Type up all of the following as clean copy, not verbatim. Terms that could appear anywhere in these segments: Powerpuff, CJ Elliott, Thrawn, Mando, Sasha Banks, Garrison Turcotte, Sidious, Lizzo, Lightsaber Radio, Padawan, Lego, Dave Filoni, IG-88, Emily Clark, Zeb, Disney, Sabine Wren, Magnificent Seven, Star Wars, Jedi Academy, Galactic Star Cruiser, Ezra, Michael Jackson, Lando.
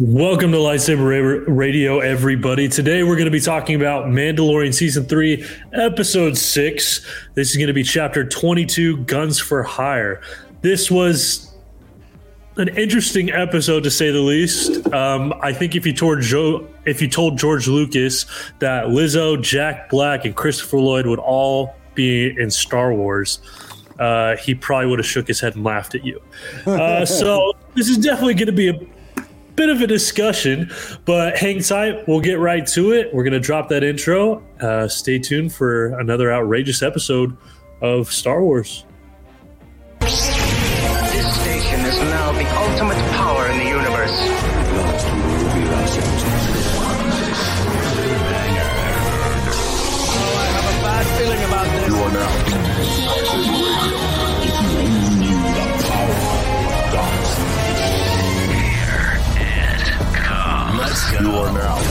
Welcome to Lightsaber Radio, everybody. Today we're going to be talking about Mandalorian Season 3, Episode 6. This is going to be Chapter 22, Guns for Hire. This was an interesting episode, to say the least. I think if you told George Lucas that Lizzo, Jack Black, and Christopher Lloyd would all be in Star Wars, he probably would have shook his head and laughed at you. So this is definitely going to be a bit of a discussion, but hang tight, we'll get right to it. We're gonna drop that intro. Stay tuned for another outrageous episode of Star Wars. This station is now the ultimate power in the universe. I have a bad feeling about this. You are now. If you only knew the power of darkness. You are now to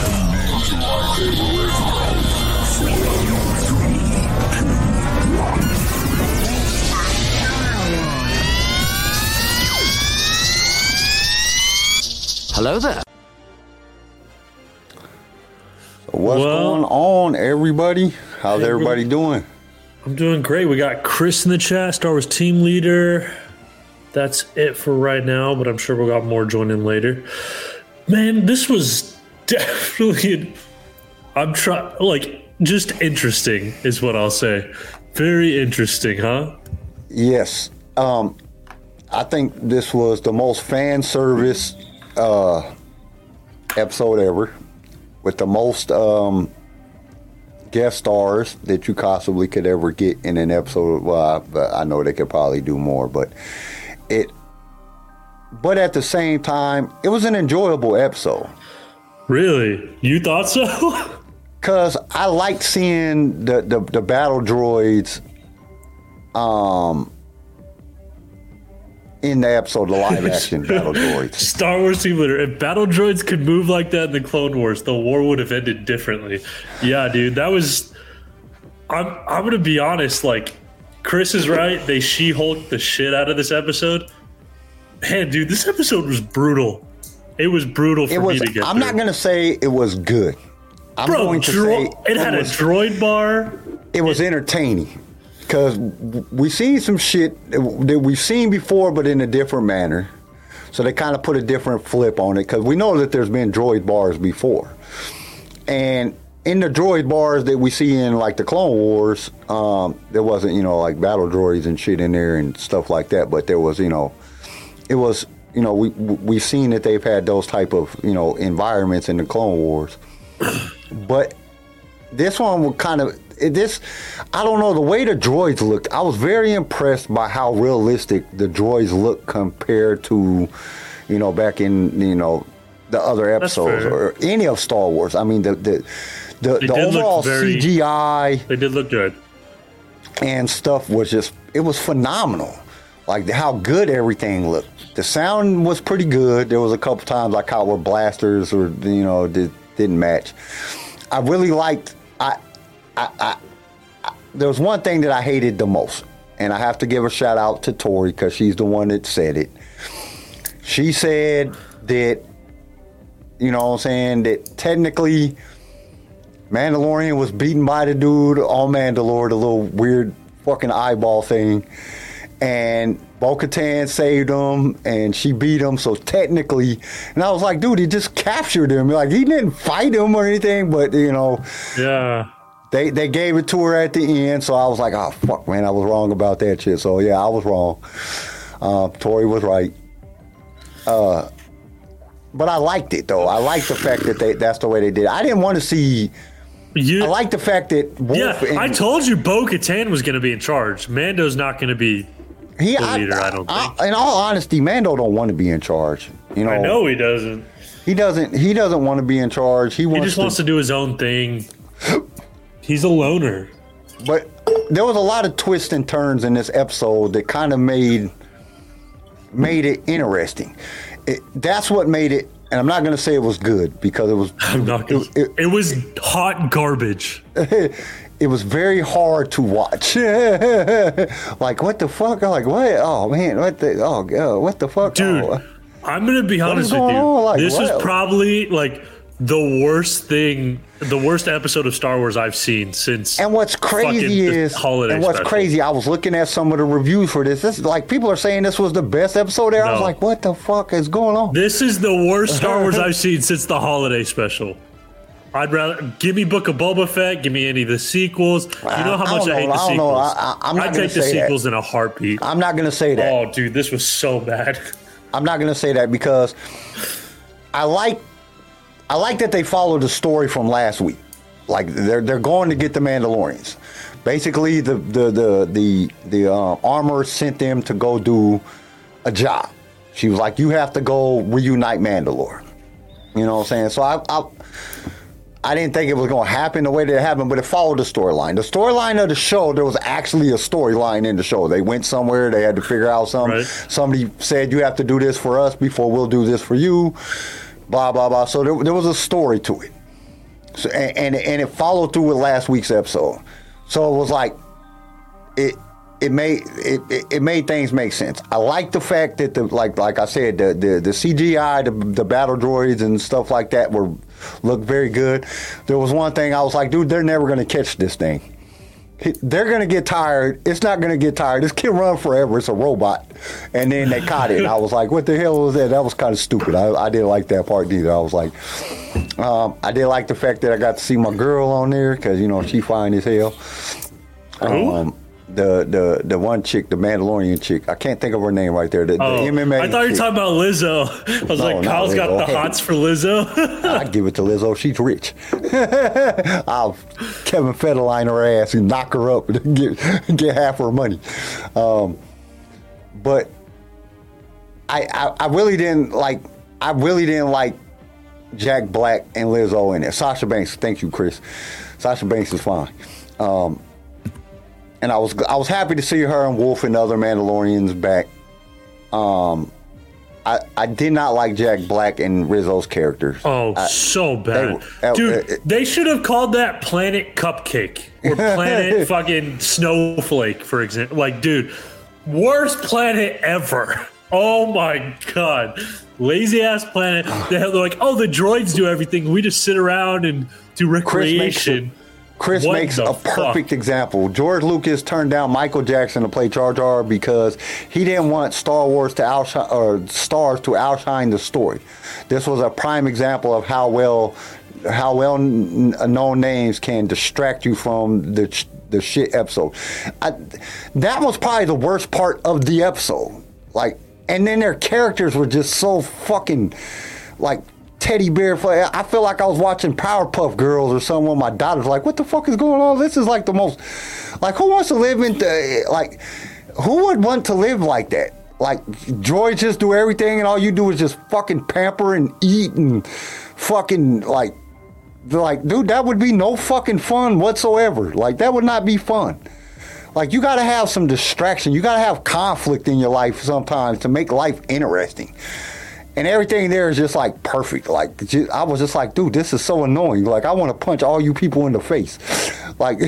my favorite world. 4, 3, 2, 1. Hello there. What's going on, everybody? How's everybody doing? I'm doing great. We got Chris in the chat, Star Wars team leader. That's it for right now, but I'm sure we'll got more joining later. Man, this was definitely just interesting is what I'll say. Very interesting, huh? Yes. I think this was the most fan service episode ever, with the most guest stars that you possibly could ever get in an episode. Well, I know they could probably do more, but it. But at the same time, it was an enjoyable episode. Really? You thought so? Because I liked seeing the battle droids in the episode, the live-action battle droids. Star Wars team leader. If battle droids could move like that in the Clone Wars, the war would have ended differently. Yeah, dude, that was... I'm going to be honest. Like, Chris is right. They She-Hulked the shit out of this episode. Man, dude, this episode was brutal. It was brutal for me to get I'm not going to say it was good. I'm going to say... It had a droid bar. It was entertaining. Because we've seen some shit that we've seen before, but in a different manner. So they kind of put a different flip on it. Because we know that there's been droid bars before. And in the droid bars that we see in, like, the Clone Wars, there wasn't, you know, like, battle droids and shit in there and stuff like that. But there was, you know... It was, you know, we've seen that they've had those type of, you know, environments in the Clone Wars. But this one was kind of, I don't know, the way the droids looked, I was very impressed by how realistic the droids looked compared to, you know, back in, you know, the other episodes or any of Star Wars. I mean, the overall CGI. They did look good. And stuff was just, it was phenomenal. Like, how good everything looked. The sound was pretty good. There was a couple times I caught where blasters or, you know, didn't match. I really liked, there was one thing that I hated the most. And I have to give a shout out to Tori because she's the one that said it. She said that, you know what I'm saying, that technically Mandalorian was beaten by the dude on Mandalore, the little weird fucking eyeball thing. And Bo-Katan saved him, and she beat him, so technically... And I was like, dude, he just captured him. Like, he didn't fight him or anything, but, you know... Yeah. They gave it to her at the end, so I was like, oh, fuck, man, I was wrong about that shit. So, yeah, I was wrong. Tori was right. But I liked it, though. I liked the fact that that's the way they did it. I didn't want to see... I liked the fact that Wolf... Yeah, I told you Bo-Katan was going to be in charge. Mando's not going to be... I don't think. In all honesty, Mando don't want to be in charge. You know, I know he doesn't. He doesn't want to be in charge. He just wants to do his own thing. He's a loner. But there was a lot of twists and turns in this episode that kind of made it interesting. That's what made it. And I'm not going to say it was good because it was. It was hot garbage. It was very hard to watch. Like, what the fuck? I'm like, what? Oh, man. What the fuck? Dude, I'm gonna be honest with you. Like, this is probably like the worst thing, the worst episode of Star Wars I've seen since. And what's crazy is, I was looking at some of the reviews for this. This is like people are saying this was the best episode there. No. I was like, what the fuck is going on? This is the worst Star Wars I've seen since the holiday special. I'd rather give me Book of Boba Fett, give me any of the sequels. You know how much I hate the sequels. I take the sequels in a heartbeat. I'm not gonna say that. Oh, dude, this was so bad. I'm not gonna say that because I like that they followed the story from last week. Like they're going to get the Mandalorians. Basically, the armor sent them to go do a job. She was like, "You have to go reunite Mandalore." You know what I'm saying? So I didn't think it was going to happen the way that it happened, but it followed the storyline. The storyline of the show, there was actually a storyline in the show. They went somewhere. They had to figure out something. Right. Somebody said, you have to do this for us before we'll do this for you, blah, blah, blah. So there was a story to it. So, and it followed through with last week's episode. So it was like, it made things make sense. I like the fact that, like I said, the CGI, the battle droids and stuff like that looked very good. There was one thing I was like, dude, they're never going to catch this thing. They're going to get tired. It's not going to get tired. This kid run forever. It's a robot. And then they caught it. And I was like, what the hell was that? That was kind of stupid. I didn't like that part either. I was like, I did like the fact that I got to see my girl on there because, you know, she fine as hell. The one chick, the Mandalorian chick. I can't think of her name right there. The MMA I thought you were talking about Lizzo. I was Kyle's got the hots for Lizzo. I'd give it to Lizzo. She's rich. I'll Kevin Federline her ass and knock her up and get half her money. But I really didn't like Jack Black and Lizzo in it. Sasha Banks, thank you, Chris. Sasha Banks is fine. And I was happy to see her and Wolf and other Mandalorians back. I did not like Jack Black and Rizzo's characters. So bad. They should have called that Planet Cupcake or Planet fucking Snowflake, for example. Like, dude, worst planet ever. Oh, my God. Lazy-ass planet. They're like, the droids do everything. We just sit around and do recreation. Chris makes a perfect example. George Lucas turned down Michael Jackson to play Jar Jar because he didn't want Star Wars to outshine, or stars to outshine the story. This was a prime example of how well known names can distract you from the shit episode. That was probably the worst part of the episode. Like, and then their characters were just so fucking like. Teddy bear. I feel like I was watching Powerpuff Girls or something. My daughter's like, "What the fuck is going on? This is like the most. Like, who wants to live in who would want to live like that? Like, droids just do everything, and all you do is just fucking pamper and eat and fucking like, dude, that would be no fucking fun whatsoever. Like, that would not be fun. Like, you gotta have some distraction. You gotta have conflict in your life sometimes to make life interesting." And everything there is just like perfect. Like, I was just like, dude, this is so annoying. Like, I want to punch all you people in the face. Like,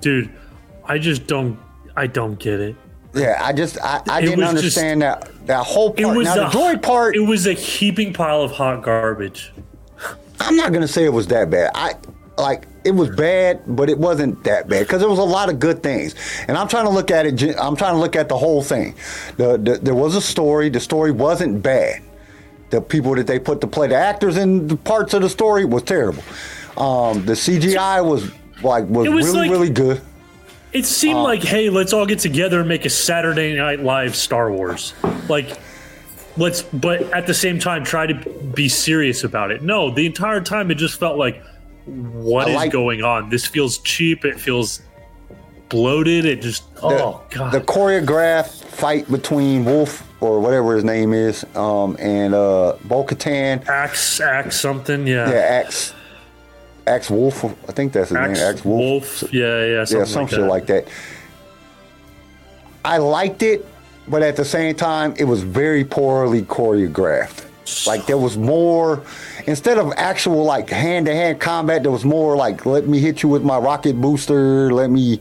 dude, I don't get it. Yeah, I didn't understand that whole part. It was the droid part. It was a heaping pile of hot garbage. I'm not gonna say it was that bad. It was bad, but it wasn't that bad because there was a lot of good things. And I'm trying to look at it. I'm trying to look at the whole thing. There was a story. The story wasn't bad. The people that they put to play the actors in the parts of the story was terrible. The CGI was really good. It seemed like, hey, let's all get together and make a Saturday Night Live Star Wars. Like, let's, but at the same time, try to be serious about it. No, the entire time it just felt like, what is going on? This feels cheap. It feels bloated. It just, God. The choreographed fight between Wolf or whatever his name is and Bo-Katan. Axe something, yeah. Yeah, Axe Wolf. I think that's his name. Axe Wolf. Yeah, something like that. I liked it, but at the same time, it was very poorly choreographed. Like, there was more, instead of actual like hand-to-hand combat, there was more like, let me hit you with my rocket booster, let me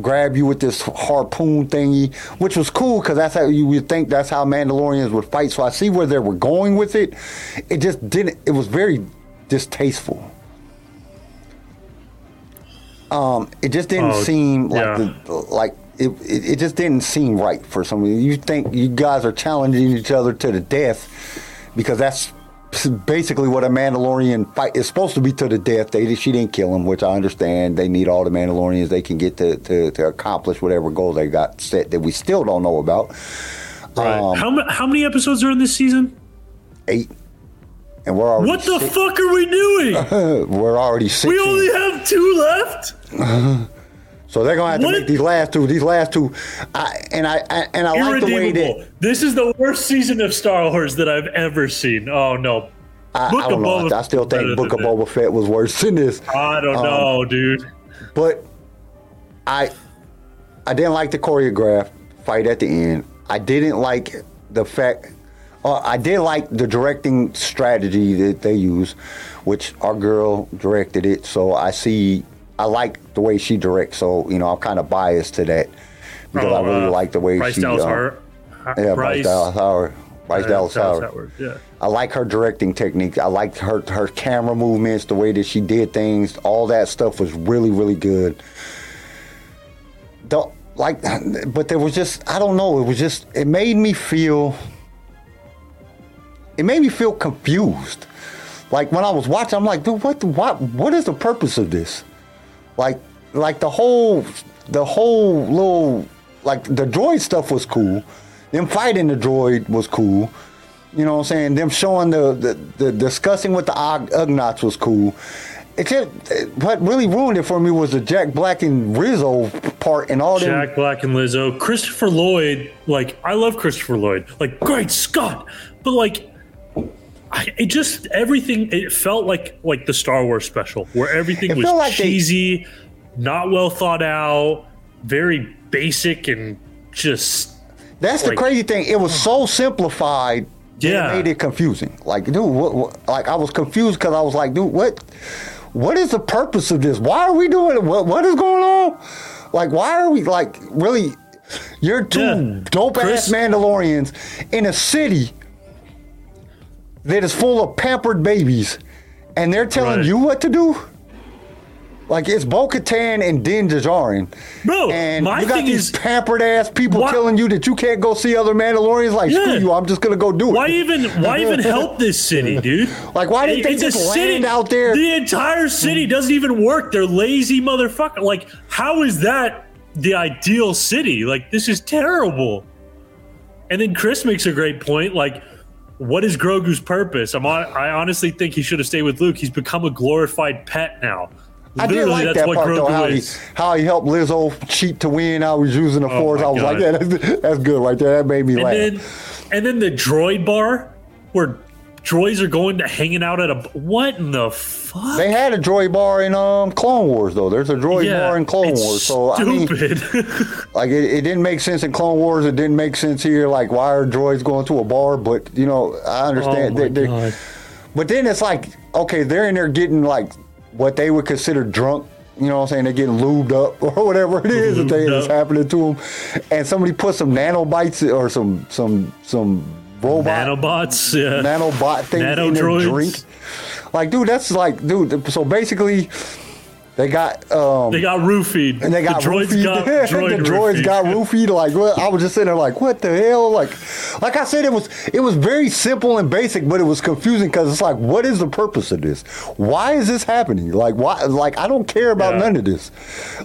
grab you with this harpoon thingy, which was cool because that's how you would think that's how Mandalorians would fight. So I see where they were going with it. It just didn't, it was very distasteful. It just didn't seem like it just didn't seem right for some reason. You think you guys are challenging each other to the death because that's basically what a Mandalorian fight is supposed to be, to the death. She didn't kill him, which I understand. They need all the Mandalorians they can get to accomplish whatever goal they got set that we still don't know about. Right. How many episodes are in this season? 8. And we're already the fuck are we doing? We're already 6. We only have 2 left? So they're gonna have to make these last 2. These last 2, I like the way that this is the worst season of Star Wars that I've ever seen. Oh no, I don't know. I still think Book of Boba Fett was worse than this. I don't know, dude. But I didn't like the choreographed fight at the end. I didn't like the fact. I did like the directing strategy that they use, which our girl directed it. So I like the way she directs, so you know I'm kind of biased to that because I really like the way she. Bryce Dallas Howard. Yeah. I like her directing technique. I like her camera movements, the way that she did things. All that stuff was really, really good. But there was just, I don't know. It was just, it made me feel confused. Like when I was watching, I'm like, dude, what is the purpose of this? Like the whole little, like the droid stuff was cool. Them fighting the droid was cool. You know what I'm saying? Them showing the discussing with the Ugnaughts was cool. It just, what really ruined it for me was the Jack Black and Rizzo part and all that. Jack Black and Lizzo. Christopher Lloyd, like, I love Christopher Lloyd. Like, great Scott! But like, it just, everything, it felt like the Star Wars special where everything was like cheesy, not well thought out, very basic, and just. That's the crazy thing. It was so simplified. Yeah. It made it confusing. Like, dude, like I was confused because I was like, dude, what is the purpose of this? Why are we doing it? What is going on? Like, why are we like really? You're two dope ass Mandalorians in a city that is full of pampered babies, and they're telling you what to do? Like, it's Bo-Katan and Din Djarin. Bro, and you got these pampered-ass people telling you that you can't go see other Mandalorians? Like, screw you, I'm just going to go do it. Why even help this city, dude? Like, why didn't they just land out there? The entire city doesn't even work. They're lazy motherfuckers. Like, how is that the ideal city? Like, this is terrible. And then Chris makes a great point, like, what is Grogu's purpose? I honestly think he should have stayed with Luke. He's become a glorified pet now. Literally, I did like that part, though, how he helped Lizzo cheat to win. I was using the Force. I was like, yeah, that's good right there. That made me laugh. And then the droid bar where droids are going to hanging out at a... What in the fuck? They had a droid bar in Clone Wars, though. There's a droid bar in Clone Wars. So stupid. I mean, like, it didn't make sense in Clone Wars. It didn't make sense here. Like, why are droids going to a bar? But, you know, I understand. But then it's like, okay, they're in there getting, like, what they would consider drunk. You know what I'm saying? They're getting lubed up or whatever it is that's happening to them. And somebody put some nanobites or some robot nanobots, nanobot things in their drink. Like, dude, that's like, dude. So basically, they got roofied. And they got the droids roofied. The droids roofied. Got roofied. Like, well, I was just sitting there, like, what the hell? Like I said, it was very simple and basic, but it was confusing because it's like, what is the purpose of this? Why is this happening? Like, why? Like, I don't care about none of this.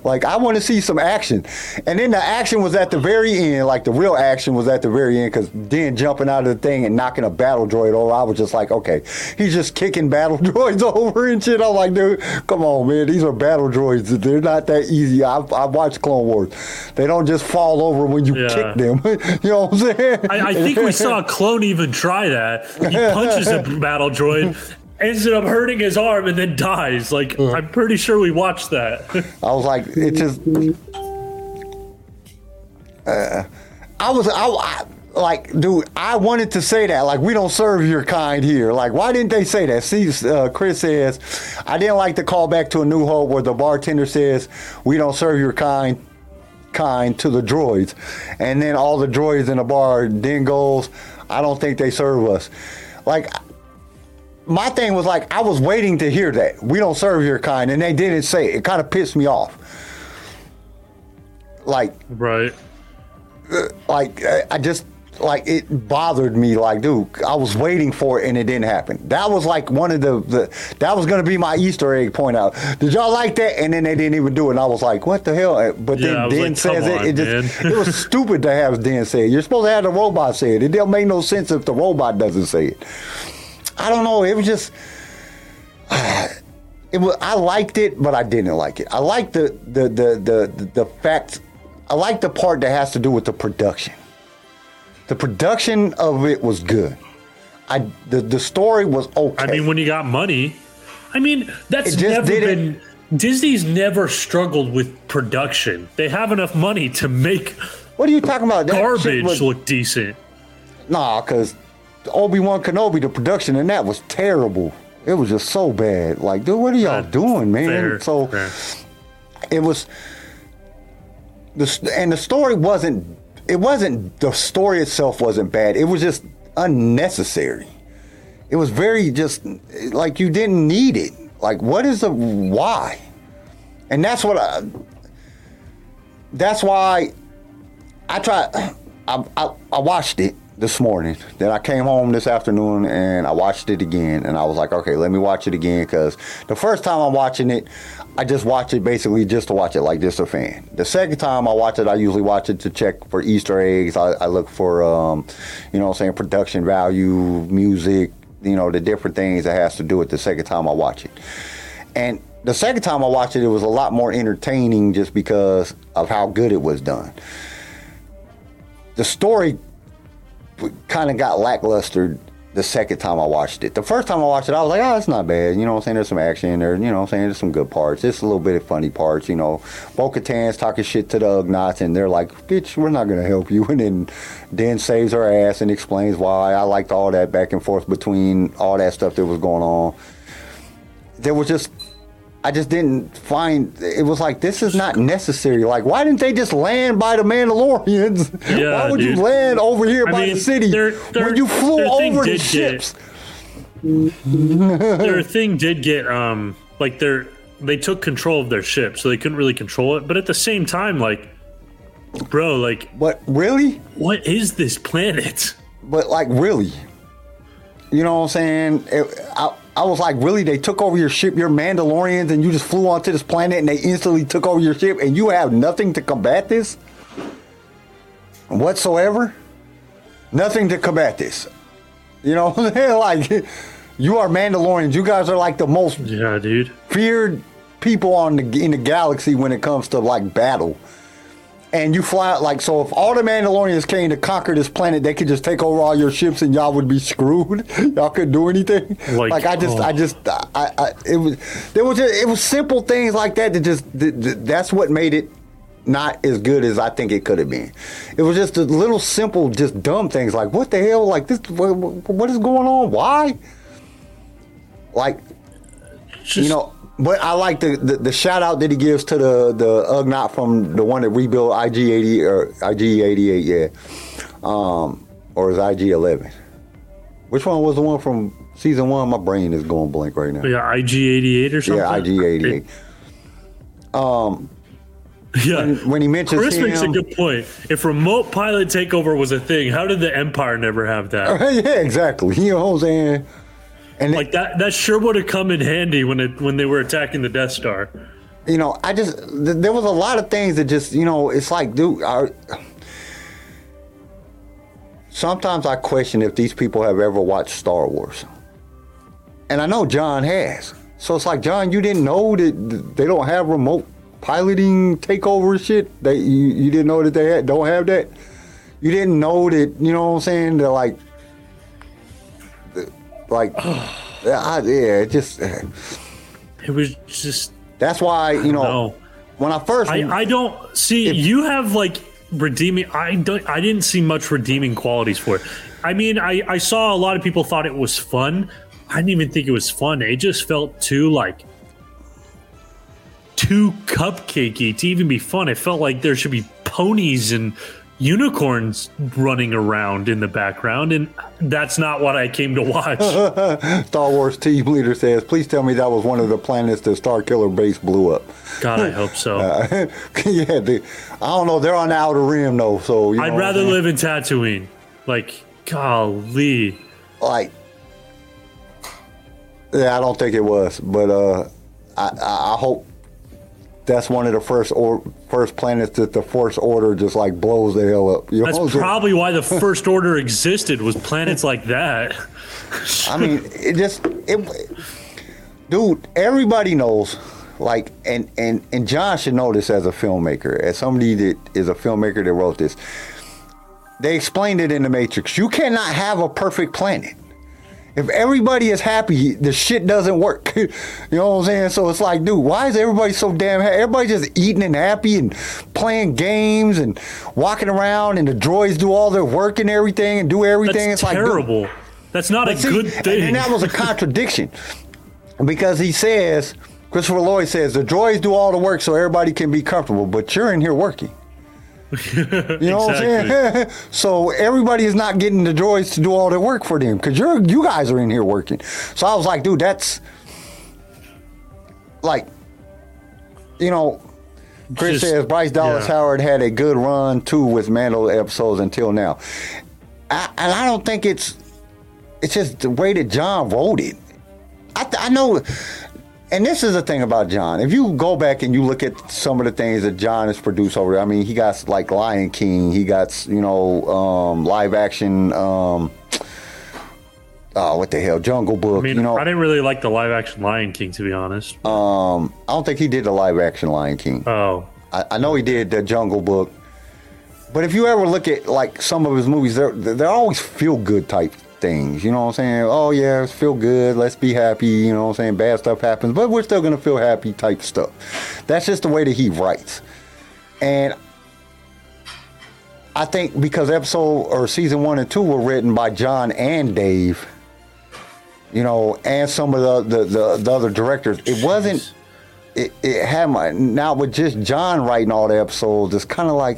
Like, I want to see some action. And then the action was at the very end. Like, the real action was at the very end because Din jumping out of the thing and knocking a battle droid over. I was just like, okay, he's just kicking battle droids over and shit. I'm like, dude, come on, man. These are battle droids. They're not that easy. I've watched Clone Wars. They don't just fall over when you kick them. You know what I'm saying? I think we saw a clone even try that. He punches a battle droid, ends up hurting his arm, and then dies. Like, I'm pretty sure we watched that. I was like, it just... I was... I like, dude, I wanted to say that. Like, we don't serve your kind here. Like, why didn't they say that? See, Chris says, I didn't like the callback to A New Hope where the bartender says, we don't serve your kind to the droids. And then all the droids in the bar then goes, I don't think they serve us. Like, my thing was like, I was waiting to hear that. We don't serve your kind. And they didn't say it. It kind of pissed me off. Like, right. Like, I just, like, it bothered me. Like, dude, I was waiting for it and it didn't happen. That was like one of that was going to be my Easter egg point out. Did y'all like that? And then they didn't even do it. And I was like, what the hell? But yeah, then Den like, says on, it. It was stupid to have Den say it. You're supposed to have the robot say it. It don't make no sense if the robot doesn't say it. I don't know. It was just, I liked it, but I didn't like it. I liked the fact. I like the part that has to do with the production. The production of it was good. The story was okay. I mean, when you got money, I mean, that's never been. Disney's never struggled with production. They have enough money to make. What are you talking about? Garbage look decent. Nah, because Obi-Wan Kenobi, the production in that was terrible. It was just so bad. Like, dude, what are y'all doing, man? Fair, so fair. It was. And the story the story itself wasn't bad. It was just unnecessary. It was very just, like, you didn't need it. Like, what is the why? And that's why I tried, I watched it this morning. Then I came home this afternoon and I watched it again. And I was like, okay, let me watch it again. Because the first time I'm watching it, I just watch it basically just to watch it like just a fan. The second time I watch it, I usually watch it to check for Easter eggs. I look for, you know what I'm saying, production value, music, you know, the different things that has to do with the second time I watch it. And the second time I watched it, it was a lot more entertaining just because of how good it was done. The story kind of got lackluster the second time I watched it. The first time I watched it, I was like, oh, it's not bad. You know what I'm saying? There's some action there. You know what I'm saying? There's some good parts. There's a little bit of funny parts, you know. Bo-Katan's talking shit to the Ugnaughts, and they're like, bitch, we're not going to help you. And then Den saves her ass and explains why. I liked all that back and forth between all that stuff that was going on. There was just, I just didn't find, it was like, this is not necessary. Like, why didn't they just land by the Mandalorians? Yeah, why would you land over here by the city when you flew over the ships? Their thing did get, like, they took control of their ship, so they couldn't really control it. But at the same time, like, bro, like. What, really? What is this planet? But, like, really? You know what I'm saying? I was like, really? They took over your ship, your Mandalorians, and you just flew onto this planet, and they instantly took over your ship, and you have nothing to combat this whatsoever. Nothing to combat this. You know, like, you are Mandalorians. You guys are like the most feared people in the galaxy when it comes to like battle. And you fly out like, so if all the Mandalorians came to conquer this planet, they could just take over all your ships and y'all would be screwed. Y'all couldn't do anything. Like it was simple things like that that just, that's what made it not as good as I think it could have been. It was just the little simple, just dumb things like, what the hell? Like this, what is going on? Why? Like, you know. But I like the shout out that he gives to the Ugnaught from the one that rebuilt IG-80 or IG-88, yeah, or is IG-11? Which one was the one from season one? My brain is going blank right now. Yeah, IG-88 or something. Yeah, IG-88. Yeah. When he mentions Chris makes a good point. If remote pilot takeover was a thing, how did the Empire never have that? Yeah, exactly. You know what I'm saying? And like that sure would have come in handy when they were attacking the Death Star. You know, I just there was a lot of things that just, you know, it's like, dude, sometimes I question if these people have ever watched Star Wars. And I know John has. So it's like, John, you didn't know that they don't have remote piloting takeover shit? You didn't know that they don't have that? You didn't know that, you know what I'm saying, that like. Like, it was just. That's why, you know, when I first. I don't see. You have like redeeming. I didn't see much redeeming qualities for it. I mean, I saw a lot of people thought it was fun. I didn't even think it was fun. It just felt too cupcakey to even be fun. It felt like there should be ponies and unicorns running around in the background, and that's not what I came to watch. Star Wars team leader says, please tell me that was one of the planets the Starkiller base blew up. God, I hope so. Yeah, I don't know. They're on the Outer Rim, though. So I'd rather live in Tatooine. Like, golly. Like, yeah, I don't think it was, but I hope that's one of the first planets that the First Order just like blows the hell up. You that's probably why the First Order existed, was planets like that. I mean, dude, everybody knows, like, and John should know this as a filmmaker, as somebody that is a filmmaker that wrote this. They explained it in The Matrix. You cannot have a perfect planet. If everybody is happy, the shit doesn't work. You know what I'm saying? So it's like, dude, why is everybody so damn happy? Everybody's just eating and happy and playing games and walking around, and the droids do all their work and everything and do everything. That's it's terrible. Like, dude, that's not a good thing. And that was a contradiction because he says, Christopher Lloyd says, the droids do all the work so everybody can be comfortable, but you're in here working. You know exactly. What I'm saying? So everybody is not getting the droids to do all their work for them because you guys are in here working. So I was like, dude, that's like, you know, Chris says Bryce Dallas Howard had a good run too with Mandalore episodes until now. I don't think it's just the way that John wrote it. I know. And this is the thing about John. If you go back and you look at some of the things that John has produced over there, I mean, he got like Lion King. He got, you know, live action. What the hell? Jungle Book. I mean, you know, I didn't really like the live action Lion King, to be honest. I don't think he did the live action Lion King. Oh. I know he did the Jungle Book. But if you ever look at like some of his movies, they're always feel good type things, you know what I'm saying? Oh yeah, feel good, let's be happy, you know what I'm saying? Bad stuff happens, but we're still gonna feel happy type stuff. That's just the way that he writes. And I think because season 1 and 2 were written by John and Dave, you know, and some of the other directors, it wasn't it had my now with just John writing all the episodes, it's kind of like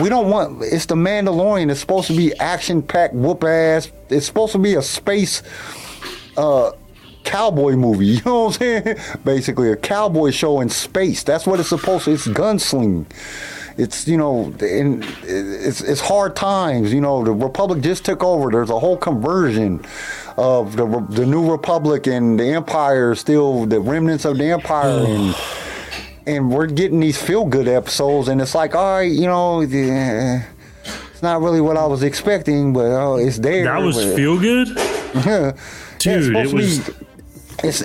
we don't want. It's The Mandalorian. It's supposed to be action-packed, whoop-ass. It's supposed to be a space cowboy movie. You know what I'm saying? Basically, a cowboy show in space. That's what it's supposed to. It's gunslinging. It's, you know, it's hard times. You know, the Republic just took over. There's a whole conversion of the New Republic and the Empire. Still, the remnants of the Empire. And we're getting these feel-good episodes, and it's like, all right, you know, it's not really what I was expecting, but it's there. That was feel-good? Dude, yeah, it's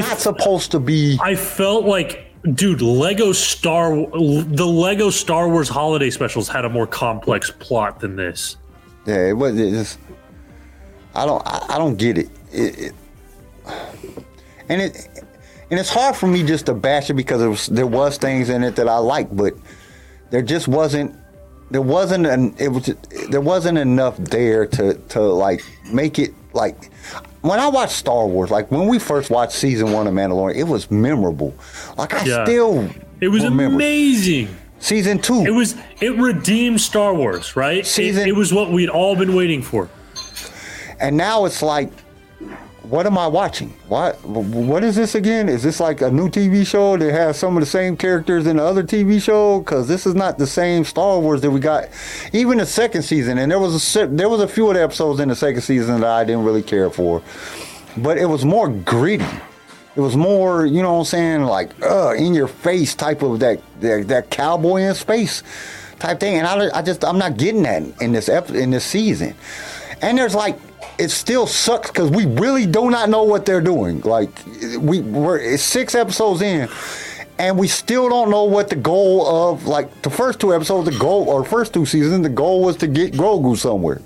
not supposed to be. I felt like, dude, the Lego Star Wars holiday specials had a more complex plot than this. Yeah, it was just, I don't get it. And it's hard for me just to bash it because there was things in it that I liked, but there wasn't enough there to like make it like when I watched Star Wars, like when we first watched season 1 of Mandalorian, it was memorable. Like it was amazing. Season 2, it redeemed Star Wars, right? It was what we'd all been waiting for. And now it's like, what am I watching? What is this again? Is this like a new TV show that has some of the same characters in the other TV show? Because this is not the same Star Wars that we got. Even the second season, and there was a few of the episodes in the second season that I didn't really care for. But it was more gritty. It was more, you know what I'm saying, like in your face type of that cowboy in space type thing. And I'm not getting that in this season. And there's like, it still sucks because we really do not know what they're doing. Like we're 6 episodes in, and we still don't know what the goal of like the first 2 episodes, first 2 seasons, the goal was to get Grogu somewhere.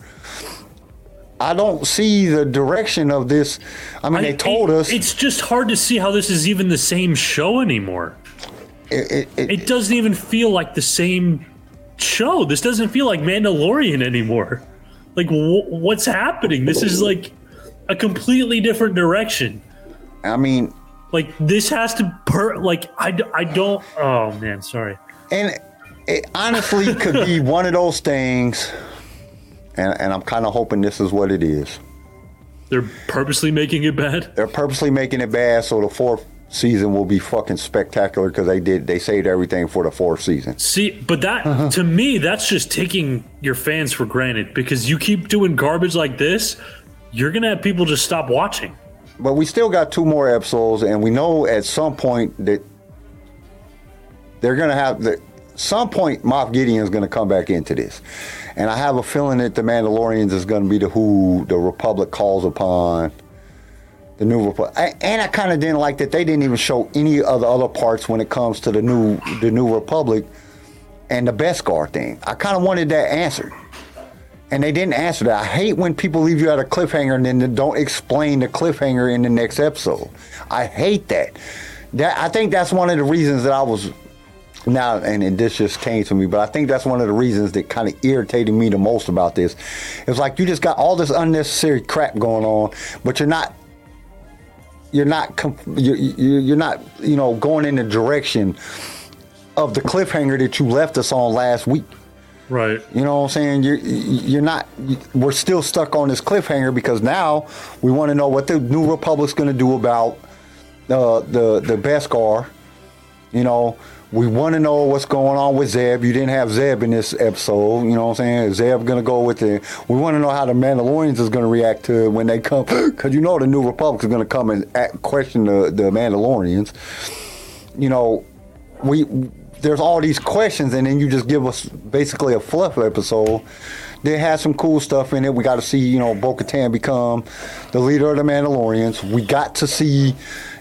I don't see the direction of this. I mean, they told us. It's just hard to see how this is even the same show anymore. It doesn't even feel like the same show. This doesn't feel like Mandalorian anymore. Like, what's happening? This is like a completely different direction. I mean, like, this has to I don't. Oh man, sorry. And it honestly could be one of those things. And I'm kind of hoping this is what it is. They're purposely making it bad? They're purposely making it bad, so the fourth season will be fucking spectacular because they saved everything for the fourth season. See, but that, to me, that's just taking your fans for granted, because you keep doing garbage like this, you're going to have people just stop watching. But we still got two more episodes, and we know at some point that they're going to have... some point, Moff Gideon is going to come back into this. And I have a feeling that the Mandalorians is going to be who the Republic calls upon, the New Republic. And I kind of didn't like that they didn't even show any of the other parts when it comes to the new Republic and the Beskar thing. I kind of wanted that answered. And they didn't answer that. I hate when people leave you at a cliffhanger and then don't explain the cliffhanger in the next episode. I hate that. I think that's one of the reasons that I was... Now, and this just came to me, but I think that's one of the reasons that kind of irritated me the most about this. It's like you just got all this unnecessary crap going on, but you're not, you know, going in the direction of the cliffhanger that you left us on last week. Right. You know what I'm saying? We're still stuck on this cliffhanger because now we want to know what the New Republic's going to do about the Beskar, you know. We want to know what's going on with Zeb. You didn't have Zeb in this episode. You know what I'm saying? Is Zeb going to go with it? We want to know how the Mandalorians is going to react to it when they come. Because you know the New Republic is going to come and question the Mandalorians. You know, there's all these questions, and then you just give us basically a fluff episode. They had some cool stuff in it. We got to see, you know, Bo-Katan become the leader of the Mandalorians. We got to see,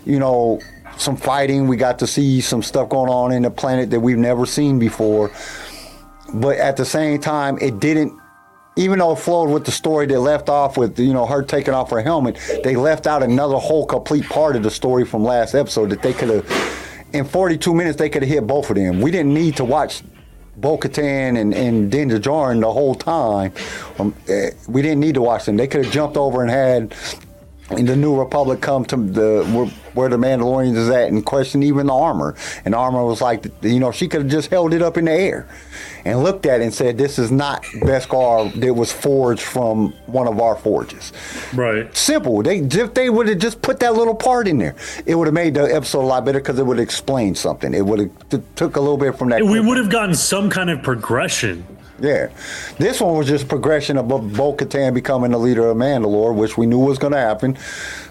you know... some fighting. We got to see some stuff going on in the planet that we've never seen before. But at the same time, it didn't, even though it flowed with the story that left off with, you know, her taking off her helmet, they left out another whole complete part of the story from last episode that they could have, in 42 minutes, they could have hit both of them. We didn't need to watch Bo-Katan and Din Djarin the whole time. We didn't need to watch them. They could have jumped over and had... And the New Republic come to where the Mandalorians is at and question even the armor. And armor was like, you know, she could have just held it up in the air and looked at it and said, this is not Beskar that was forged from one of our forges. Right. Simple. If they would have just put that little part in there, it would have made the episode a lot better because it would have explained something. It would have took a little bit from that. We would have gotten some kind of progression. Yeah. This one was just progression of Bo-Katan becoming the leader of Mandalore, which we knew was going to happen.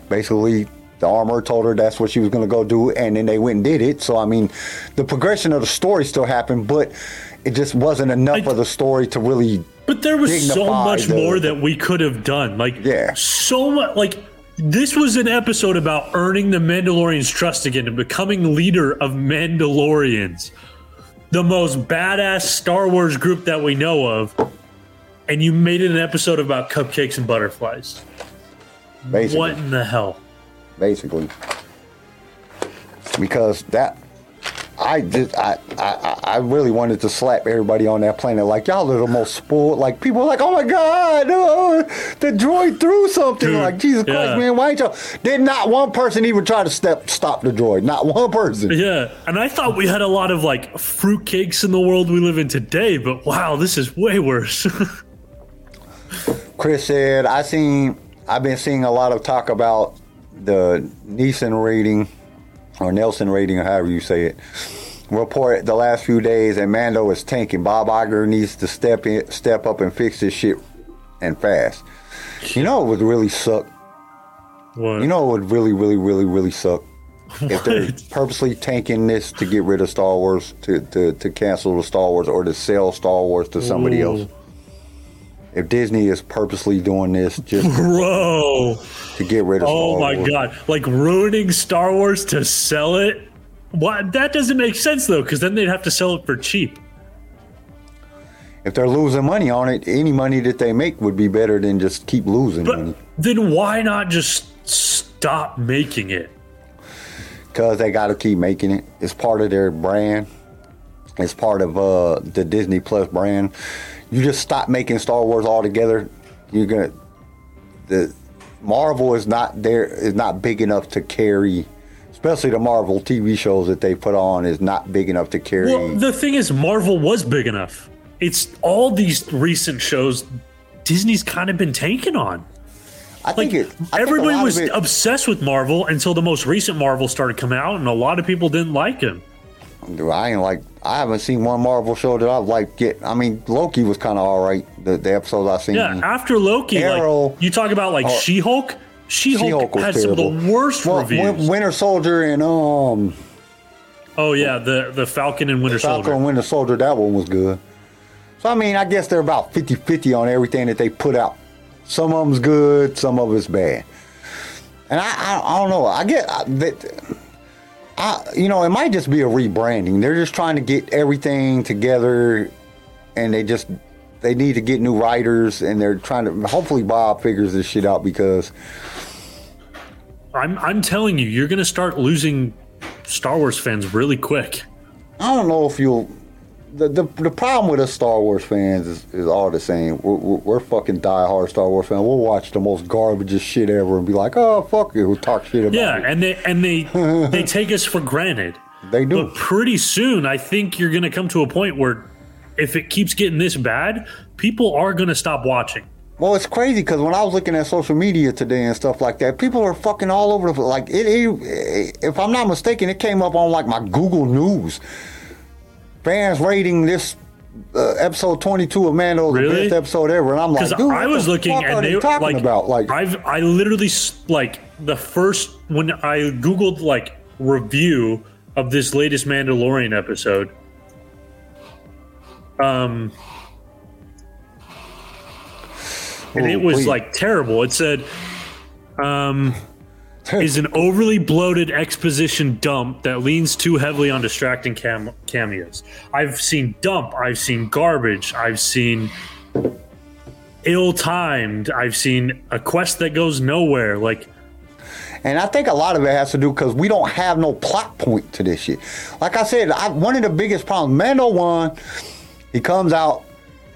Basically, the armor told her that's what she was going to go do, and then they went and did it. So, I mean, the progression of the story still happened, but it just wasn't enough of the story to really But there was so much more that we could have done. Like, yeah. So much. Like, this was an episode about earning the Mandalorians' trust again and becoming leader of Mandalorians. The most badass Star Wars group that we know of, and you made it an episode about cupcakes and butterflies. Basically. What in the hell? Basically. Because that, I really wanted to slap everybody on that planet. Like, y'all are the most spoiled. Like, people are like, oh my God, the droid threw something. Dude, like, Jesus Christ, man, why ain't y'all? Did not one person even try to stop the droid. Not one person. Yeah, and I thought we had a lot of, like, fruitcakes in the world we live in today, but wow, this is way worse. Chris said, I've been seeing a lot of talk about the Neeson rating. Or Nelson rating, or however you say it, report the last few days, and Mando is tanking. Bob Iger needs to step up and fix this shit, and fast. You know it would really suck. What? You know it would really, really, really, really suck if they're purposely tanking this to get rid of Star Wars, to cancel the Star Wars, or to sell Star Wars to somebody else. If Disney is purposely doing this just to get rid of Star Wars. Oh my God. Like ruining Star Wars to sell it? What? That doesn't make sense though, because then they'd have to sell it for cheap. If they're losing money on it, any money that they make would be better than just keep losing money. Then why not just stop making it? because they got to keep making it. It's part of their brand. It's part of the Disney Plus brand. You just stop making Star Wars altogether. You're gonna the Marvel is not there. Is not big enough to carry. Especially the Marvel TV shows that they put on is not big enough to carry. Well, the thing is, Marvel was big enough. It's all these recent shows Disney's kind of been tanking on. I think everybody was obsessed with Marvel until the most recent Marvel started coming out, and a lot of people didn't like him. Dude, I haven't seen one Marvel show that I've liked yet. I mean, Loki was kind of all right. The episodes I've seen. Yeah, after Loki, Arrow, like, you talk about like She-Hulk. She-Hulk had terrible. Some of the worst reviews. Winter Soldier and oh yeah, the Falcon and Winter Soldier. Falcon and Winter Soldier, that one was good. So I mean, I guess they're about 50-50 on everything that they put out. Some of them's good, some of it's bad. And I don't know. I get that. You know, it might just be a rebranding. They're just trying to get everything together, and they need to get new writers, and they're trying to. Hopefully, Bob figures this shit out, because I'm telling you, you're gonna start losing Star Wars fans really quick. I don't know if you'll. The problem with us Star Wars fans is all the same. We're fucking diehard Star Wars fans. We'll watch the most garbagest shit ever and be like, oh fuck it, we'll talk shit about it. Yeah, and they they take us for granted. They do. But pretty soon, I think you're gonna come to a point where, if it keeps getting this bad, people are gonna stop watching. Well, it's crazy because when I was looking at social media today and stuff like that, people are fucking all over the place. Like it, if I'm not mistaken, it came up on like my Google News. Fans rating this episode 22 of Mando the best episode ever, and I'm like, dude, I was looking and they were talking about I literally like the first when I googled like review of this latest Mandalorian episode. And it was like terrible. It said, is an overly bloated exposition dump that leans too heavily on distracting cameos. I've seen dump. I've seen garbage. I've seen ill-timed. I've seen a quest that goes nowhere. Like, and I think a lot of it has to do because we don't have no plot point to this shit. Like I said, one of the biggest problems, Mando won, he comes out,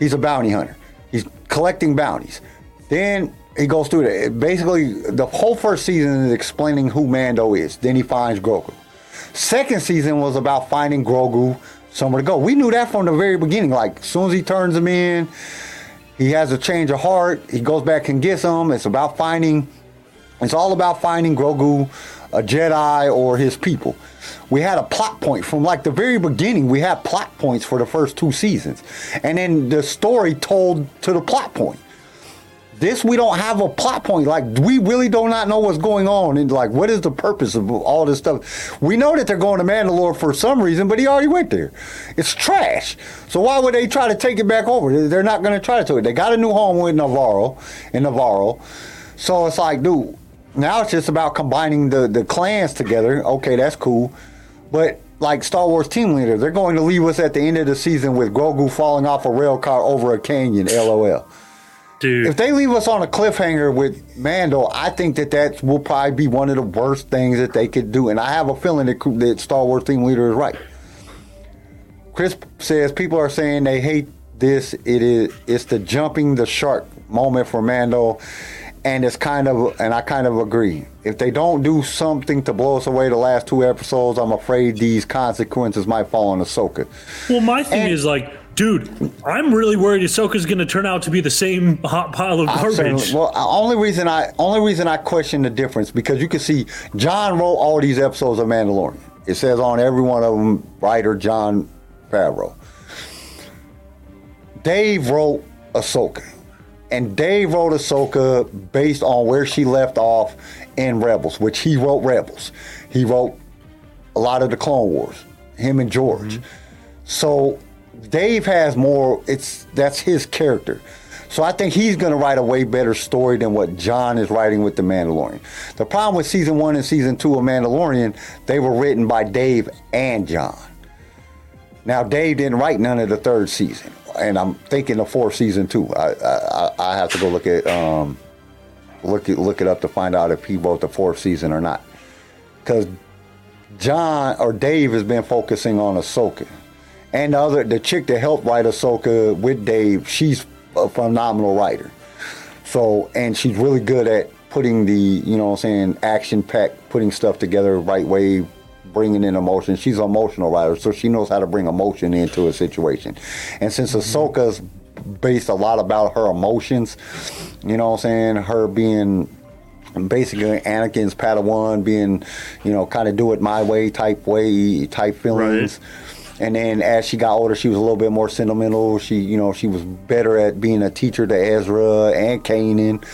he's a bounty hunter. He's collecting bounties. Then he goes through that. Basically, the whole first season is explaining who Mando is. Then he finds Grogu. Second season was about finding Grogu somewhere to go. We knew that from the very beginning. Like, as soon as he turns him in, he has a change of heart. He goes back and gets him. It's all about finding Grogu, a Jedi, or his people. We had a plot point from like the very beginning. We had plot points for the first two seasons. And then the story told to the plot point. This, we don't have a plot point. Like, we really do not know what's going on. And like, what is the purpose of all this stuff? We know that they're going to Mandalore for some reason, but he already went there. It's trash. So why would they try to take it back over? They're not going to try to. They got a new home with Navarro. So it's like, dude, now it's just about combining the clans together. Okay, that's cool. But like Star Wars Team Leader, they're going to leave us at the end of the season with Grogu falling off a rail car over a canyon, LOL. Dude. If they leave us on a cliffhanger with Mando, I think that will probably be one of the worst things that they could do. And I have a feeling that Star Wars Team Leader is right. Chris says people are saying they hate this. It's the jumping the shark moment for Mando. And I kind of agree. If they don't do something to blow us away the last two episodes, I'm afraid these consequences might fall on Ahsoka. Well, my thing is like, dude, I'm really worried Ahsoka's going to turn out to be the same hot pile of garbage. Well, only reason I question the difference, because you can see John wrote all these episodes of Mandalorian. It says on every one of them, writer John Favreau. Dave wrote Ahsoka. And Dave wrote Ahsoka based on where she left off in Rebels, which he wrote Rebels. He wrote a lot of the Clone Wars, him and George. Mm-hmm. So Dave has more, that's his character. So I think he's going to write a way better story than what John is writing with The Mandalorian. The problem with season 1 and season 2 of Mandalorian, they were written by Dave and John. Now, Dave didn't write none of the third season, and I'm thinking the fourth season too. I have to go look it up to find out if he wrote the fourth season or not, because John or Dave has been focusing on Ahsoka, and the chick that helped write Ahsoka with Dave, she's a phenomenal writer. So, and she's really good at putting the, you know what I'm saying, action pack, putting stuff together the right way, bringing in emotion. She's an emotional writer, so she knows how to bring emotion into a situation. And since Ahsoka's based a lot about her emotions, you know what I'm saying, her being basically Anakin's Padawan, being, you know, kind of do it my way, type feelings. Right. And then as she got older, she was a little bit more sentimental. She, you know, she was better at being a teacher to Ezra and Kanan.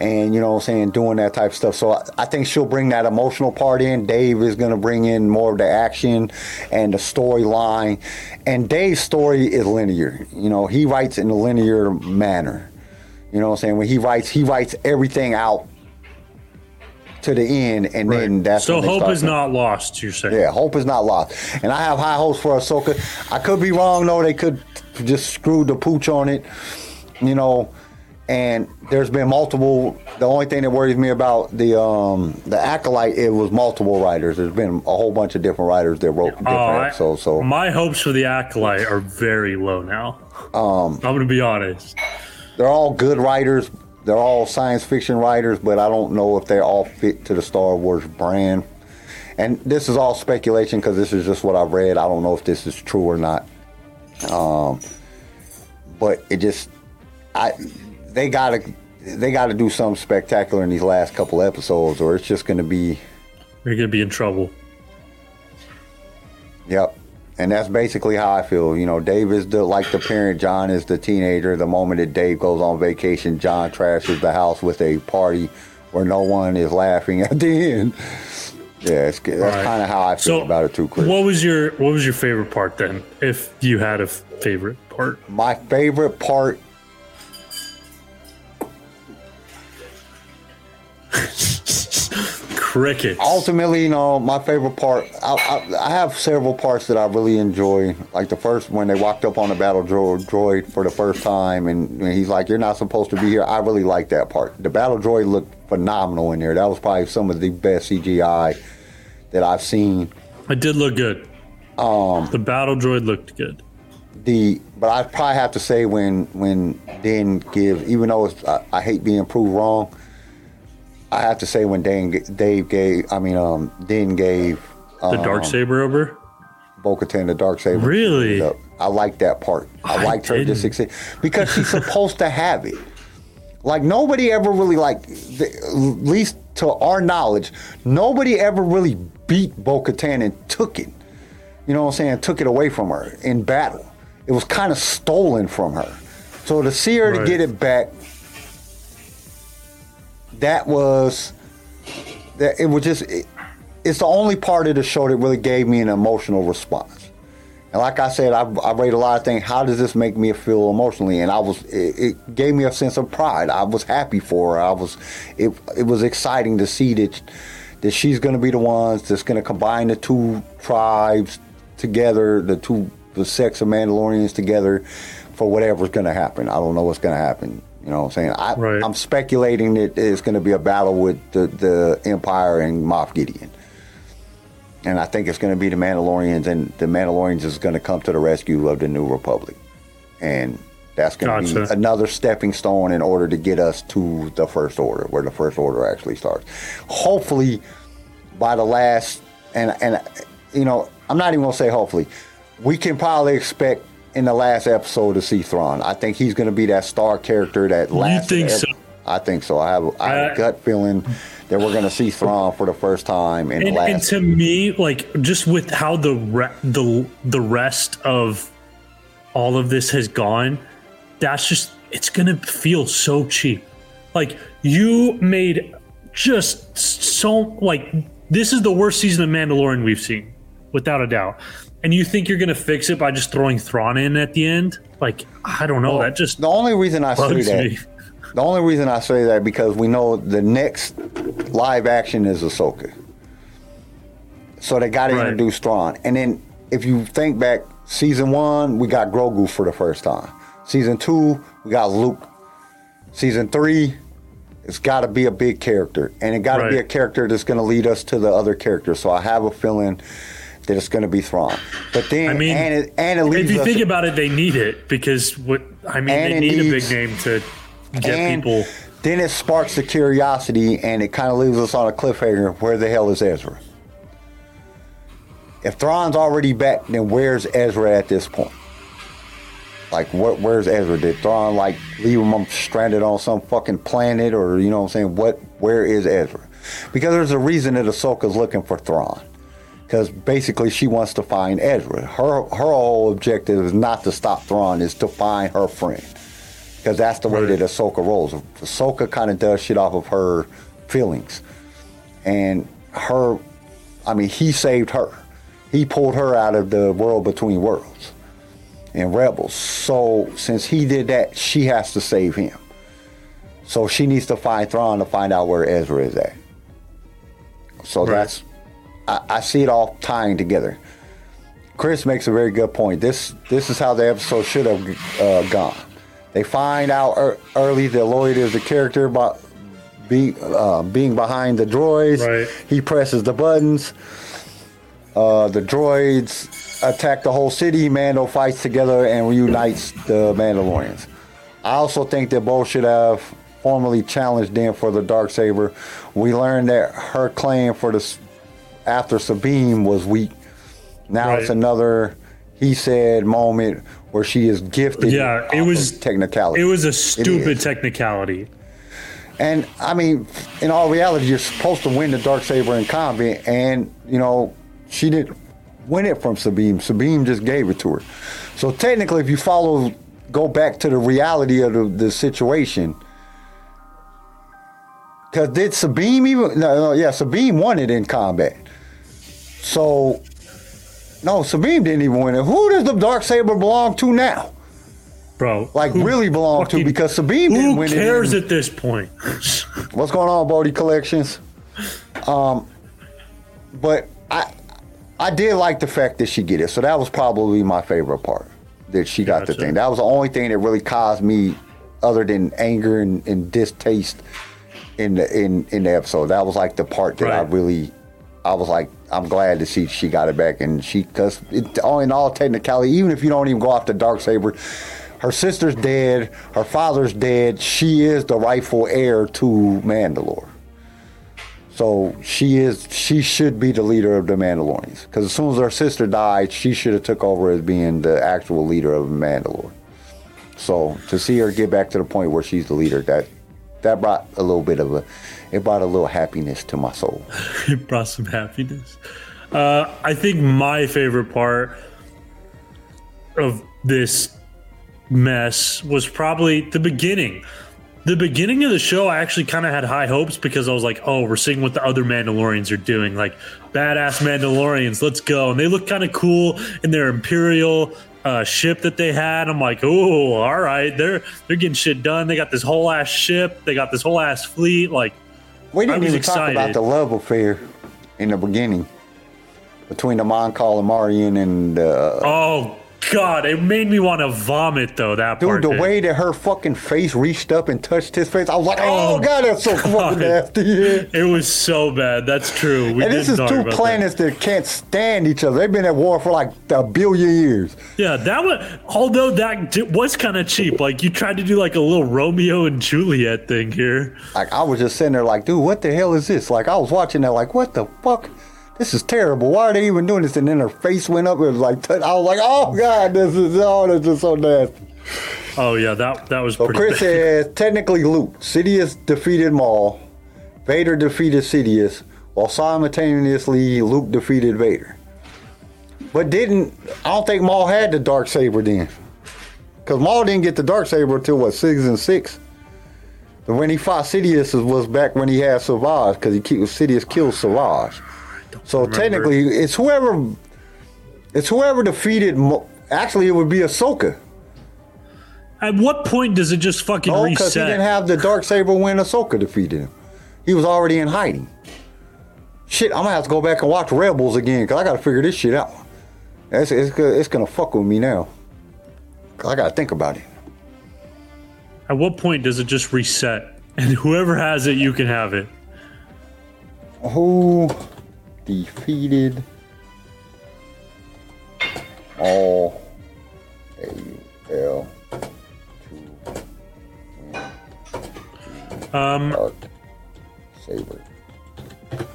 And, you know what I'm saying, doing that type of stuff. So I think she'll bring that emotional part in. Dave is going to bring in more of the action and the storyline. And Dave's story is linear. You know, he writes in a linear manner. You know what I'm saying? When he writes everything out to the end, and right. then that's so hope is not lost, you're saying? Yeah, hope is not lost. And I have high hopes for Ahsoka. I could be wrong, though. They could just screw the pooch on it, you know. And there's been multiple. The only thing that worries me about the Acolyte, it was multiple writers. There's been a whole bunch of different writers that wrote different episodes. So my hopes for the Acolyte are very low now. I'm gonna be honest. They're all good writers. They're all science fiction writers, but I don't know if they all fit to the Star Wars brand. And this is all speculation because this is just what I've read. I don't know if this is true or not. But it just, They gotta do something spectacular in these last couple episodes, or it's just gonna be. They're gonna be in trouble. Yep, and that's basically how I feel. You know, Dave is the parent, John is the teenager. The moment that Dave goes on vacation, John trashes the house with a party where no one is laughing at the end. Yeah, that's kind of how I feel about it too, Chris. What was your favorite part then, if you had a favorite part? My favorite part. Crickets. Ultimately, you know, my favorite part, I have several parts that I really enjoy. Like the first, when they walked up on the battle droid for the first time, and he's like, "You're not supposed to be here." I really like that part. The battle droid looked phenomenal in there. That was probably some of the best CGI that I've seen. It did look good. The battle droid looked good. But I probably have to say when Dan gives, even though I hate being proved wrong, I have to say when Dan gave the Darksaber over Bo-Katan the Darksaber. Really? I liked that part. I liked her just succeed because she's supposed to have it. Like nobody ever really at least to our knowledge, nobody ever really beat Bo-Katan and took it. You know what I'm saying? Took it away from her in battle. It was kind of stolen from her. So to see her to get it back, it's the only part of the show that really gave me an emotional response. And like I said, I read a lot of things. How does this make me feel emotionally? And it gave me a sense of pride. I was happy for her. It was exciting to see that she's going to be the ones that's going to combine the two tribes together, the sects of Mandalorians together for whatever's going to happen. I don't know what's going to happen. You know what I'm saying? I'm speculating that it's going to be a battle with the Empire and Moff Gideon. And I think it's going to be the Mandalorians, and the Mandalorians is going to come to the rescue of the New Republic. And that's going to be another stepping stone in order to get us to the First Order, where the First Order actually starts. Hopefully, by the last... And you know, I'm not even going to say hopefully. We can probably expect in the last episode to see Thrawn. I think he's going to be that star character that last. You think so? I think so. I have a gut feeling that we're going to see Thrawn for the first time in the last. And to me, like just with how the rest of all of this has gone, that's just it's going to feel so cheap. Like you made just so like this is the worst season of Mandalorian we've seen, without a doubt. And you think you're going to fix it by just throwing Thrawn in at the end? Like, I don't know. Well, that just the only reason I say that. Me. The only reason I say that because we know the next live action is Ahsoka. So they got to introduce Thrawn. And then if you think back, season 1, we got Grogu for the first time. Season 2, we got Luke. Season 3, It's got to be a big character, and it got to be a character that's going to lead us to the other character. So I have a feeling that it's going to be Thrawn. But then, I mean, and it leaves if you think about it, they need it because they need a big name to get people. Then it sparks the curiosity, and it kind of leaves us on a cliffhanger. Where the hell is Ezra? If Thrawn's already back, then where's Ezra at this point? Like, where's Ezra? Did Thrawn, like, leave him stranded on some fucking planet? Or, you know what I'm saying? Where is Ezra? Because there's a reason that Ahsoka's looking for Thrawn. Because basically she wants to find Ezra. Her whole objective is not to stop Thrawn, is to find her friend. Because that's the way that Ahsoka rolls. Ahsoka kind of does shit off of her feelings. And he saved her. He pulled her out of the world between worlds. And Rebels. So since he did that, she has to save him. So she needs to find Thrawn to find out where Ezra is at. So that's, I see it all tying together. Chris makes a very good point. This is how the episode should have gone. They find out early that Lloyd is the character by being behind the droids. Right. He presses the buttons. The droids attack the whole city. Mando fights together and reunites the Mandalorians. I also think that Bo should have formally challenged them for the Darksaber. We learned that her claim for this after Sabine was weak. Now it's another he said moment where she is gifted. Yeah, it was technicality. It was a stupid technicality. And I mean, in all reality, you're supposed to win the Darksaber in combat, and you know she didn't win it from Sabine. Sabine just gave it to her. So technically, if you go back to the reality of the situation, because did Sabine even? No, Sabine won it in combat. So, no, Sabine didn't even win it. Who does the Darksaber belong to now? Bro. Like, really belong to, because Sabine didn't win it. Who cares at this point? What's going on, Bodhi Collections? But I did like the fact that she get it. So that was probably my favorite part, that she got the thing. That was the only thing that really caused me, other than anger and distaste in the episode. That was like the part that I was like, I'm glad to see she got it back. And she, because in all technicality, even if you don't even go off the Darksaber, her sister's dead, her father's dead, she is the rightful heir to Mandalore. So she should be the leader of the Mandalorians. Because as soon as her sister died, she should have took over as being the actual leader of Mandalore. So to see her get back to the point where she's the leader, that brought a little bit of it brought a little happiness to my soul. It brought some happiness. I think my favorite part of this mess was probably the beginning. The beginning of the show, I actually kind of had high hopes because I was like, oh, we're seeing what the other Mandalorians are doing. Like, badass Mandalorians, let's go. And they look kind of cool in their Imperial ship that they had. I'm like, oh, all right. They're getting shit done. They got this whole-ass ship. They got this whole-ass fleet. Like, we didn't even talk about the love affair in the beginning between the Mon Calamarian and... oh, God, it made me want to vomit, though, that part. Dude, the way that her fucking face reached up and touched his face, I was like, oh, God, that's so fucking nasty. Yeah. It was so bad. That's true. And this is two planets that can't stand each other. They've been at war for like a billion years. Yeah, that one, although that was kind of cheap. Like, you tried to do like a little Romeo and Juliet thing here. Like, I was just sitting there like, dude, what the hell is this? Like, I was watching that like, what the fuck? This is terrible. Why are they even doing this? And then her face went up. It was like, I was like, oh, God, this is so nasty. Oh, yeah, that was so pretty Chris bad. Says, technically Luke, Sidious defeated Maul, Vader defeated Sidious, while simultaneously Luke defeated Vader. But I don't think Maul had the Darksaber then. Because Maul didn't get the Darksaber until, 6 and 6? When he fought Sidious was back when he had Savage, because Sidious killed Savage. So technically, it's whoever defeated. Actually, it would be Ahsoka. At what point does it just fucking reset? Because he didn't have the Darksaber when Ahsoka defeated him. He was already in hiding. Shit, I'm gonna have to go back and watch Rebels again because I gotta figure this shit out. It's gonna fuck with me now. I gotta think about it. At what point does it just reset? And whoever has it, you can have it. Oh, defeated. All AL. Darksaber.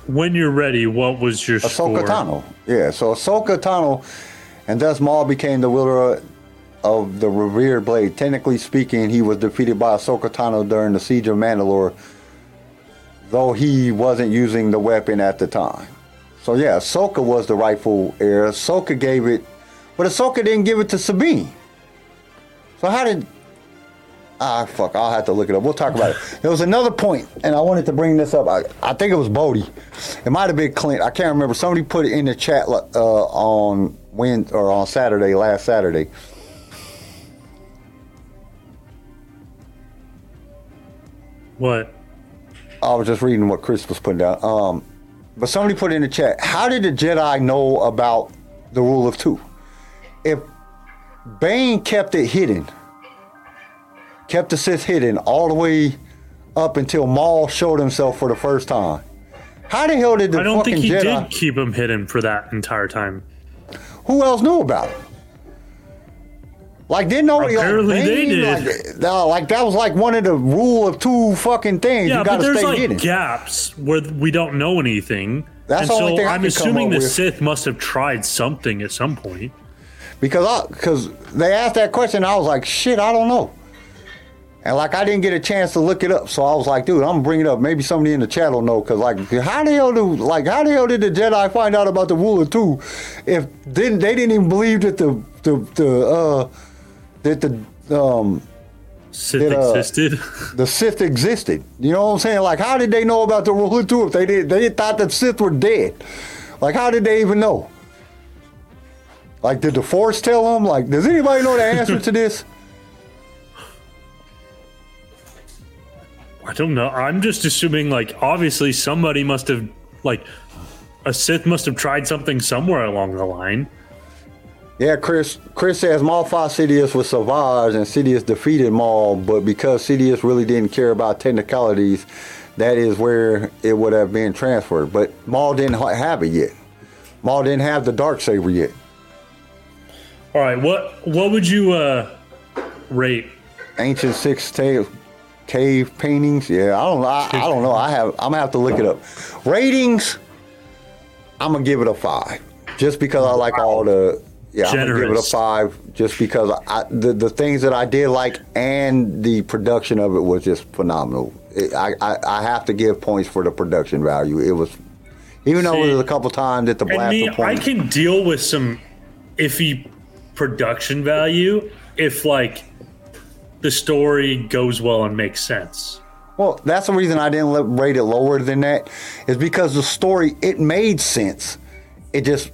When you're ready, what was your score? Ahsoka Tano. Yeah, so Ahsoka Tano and thus Maul became the wielder of the revered blade. Technically speaking, he was defeated by Ahsoka Tano during the Siege of Mandalore, though he wasn't using the weapon at the time. So yeah, Ahsoka was the rightful heir. Ahsoka gave it, but Ahsoka didn't give it to Sabine. So how did... fuck, I'll have to look it up. We'll talk about it. There was another point, and I wanted to bring this up. I think it was Bodie. It might have been Clint. I can't remember. Somebody put it in the chat on Saturday, last Saturday. What? I was just reading what Chris was putting down. But somebody put it in the chat, how did the Jedi know about the Rule of Two? If Bane kept it hidden... kept the Sith hidden all the way up until Maul showed himself for the first time. How the hell did the fucking Jedi... I don't think he did keep him hidden for that entire time. Who else knew about it? Like, didn't nobody... Apparently they did. Like, that was like one of the Rule of Two fucking things. Yeah, you gotta stay hidden. Yeah, but there's like gaps where we don't know anything. That's the only thing I can come up with. So I'm assuming the Sith must have tried something at some point. Because they asked that question, I was like, shit, I don't know. And, like, I didn't get a chance to look it up. So I was like, dude, I'm going to bring it up. Maybe somebody in the chat will know. Because, like, how the hell did the Jedi find out about the Rule of Two if they didn't even believe that the Sith existed? The Sith existed. You know what I'm saying? Like, how did they know about the Rule of Two if they thought the Sith were dead? Like, how did they even know? Like, did the Force tell them? Like, does anybody know the answer to this? I don't know. I'm just assuming, like, obviously somebody must have, like, a Sith must have tried something somewhere along the line. Yeah, Chris says Maul fought Sidious with Savage, and Sidious defeated Maul, but because Sidious really didn't care about technicalities, that is where it would have been transferred. But Maul didn't have it yet. Maul didn't have the Darksaber yet. All right, what would you rate? Ancient Six Tales. Cave paintings, yeah. I don't know. I'm gonna have to look it up. Ratings, I'm gonna give it a 5, just because I like all the. Yeah, generous. I'm gonna give it a 5, just because the things that I did like and the production of it was just phenomenal. I have to give points for the production value. It was, even though it was a couple times that the blast. I can deal with some iffy production value if like. The story goes well and makes sense. Well, that's the reason I didn't rate it lower than that, is because the story, it made sense. It just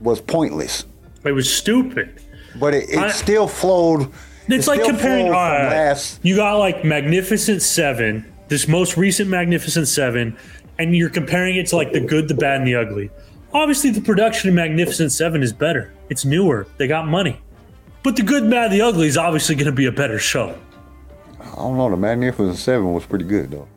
was pointless. It was stupid. But it still flowed. It's like comparing, you got like Magnificent Seven, this most recent Magnificent Seven, and you're comparing it to like the good, the bad, and the ugly. Obviously, the production of Magnificent Seven is better. It's newer. They got money. But the good, bad, the ugly is obviously going to be a better show. I don't know. The Magnificent Seven was pretty good, though.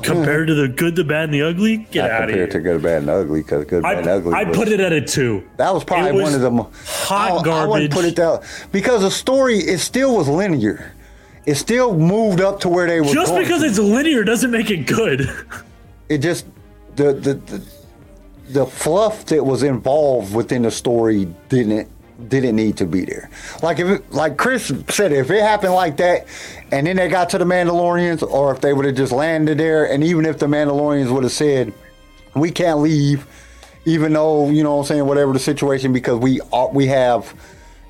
Compared to the good, the bad, and the ugly? Get out of here. Compared to good, bad, and ugly, because good, bad, and ugly. I put it at a 2. That was probably one of the hot garbage. I wouldn't put it down because the story, it still was linear. It still moved up to where they were going. Just because it's linear doesn't make it good. It just the fluff that was involved within the story didn't need to be there. Like Chris said, if it happened like that and then they got to the Mandalorians, or if they would have just landed there, and even if the Mandalorians would have said, we can't leave, even though, you know what I'm saying, whatever the situation, because we have,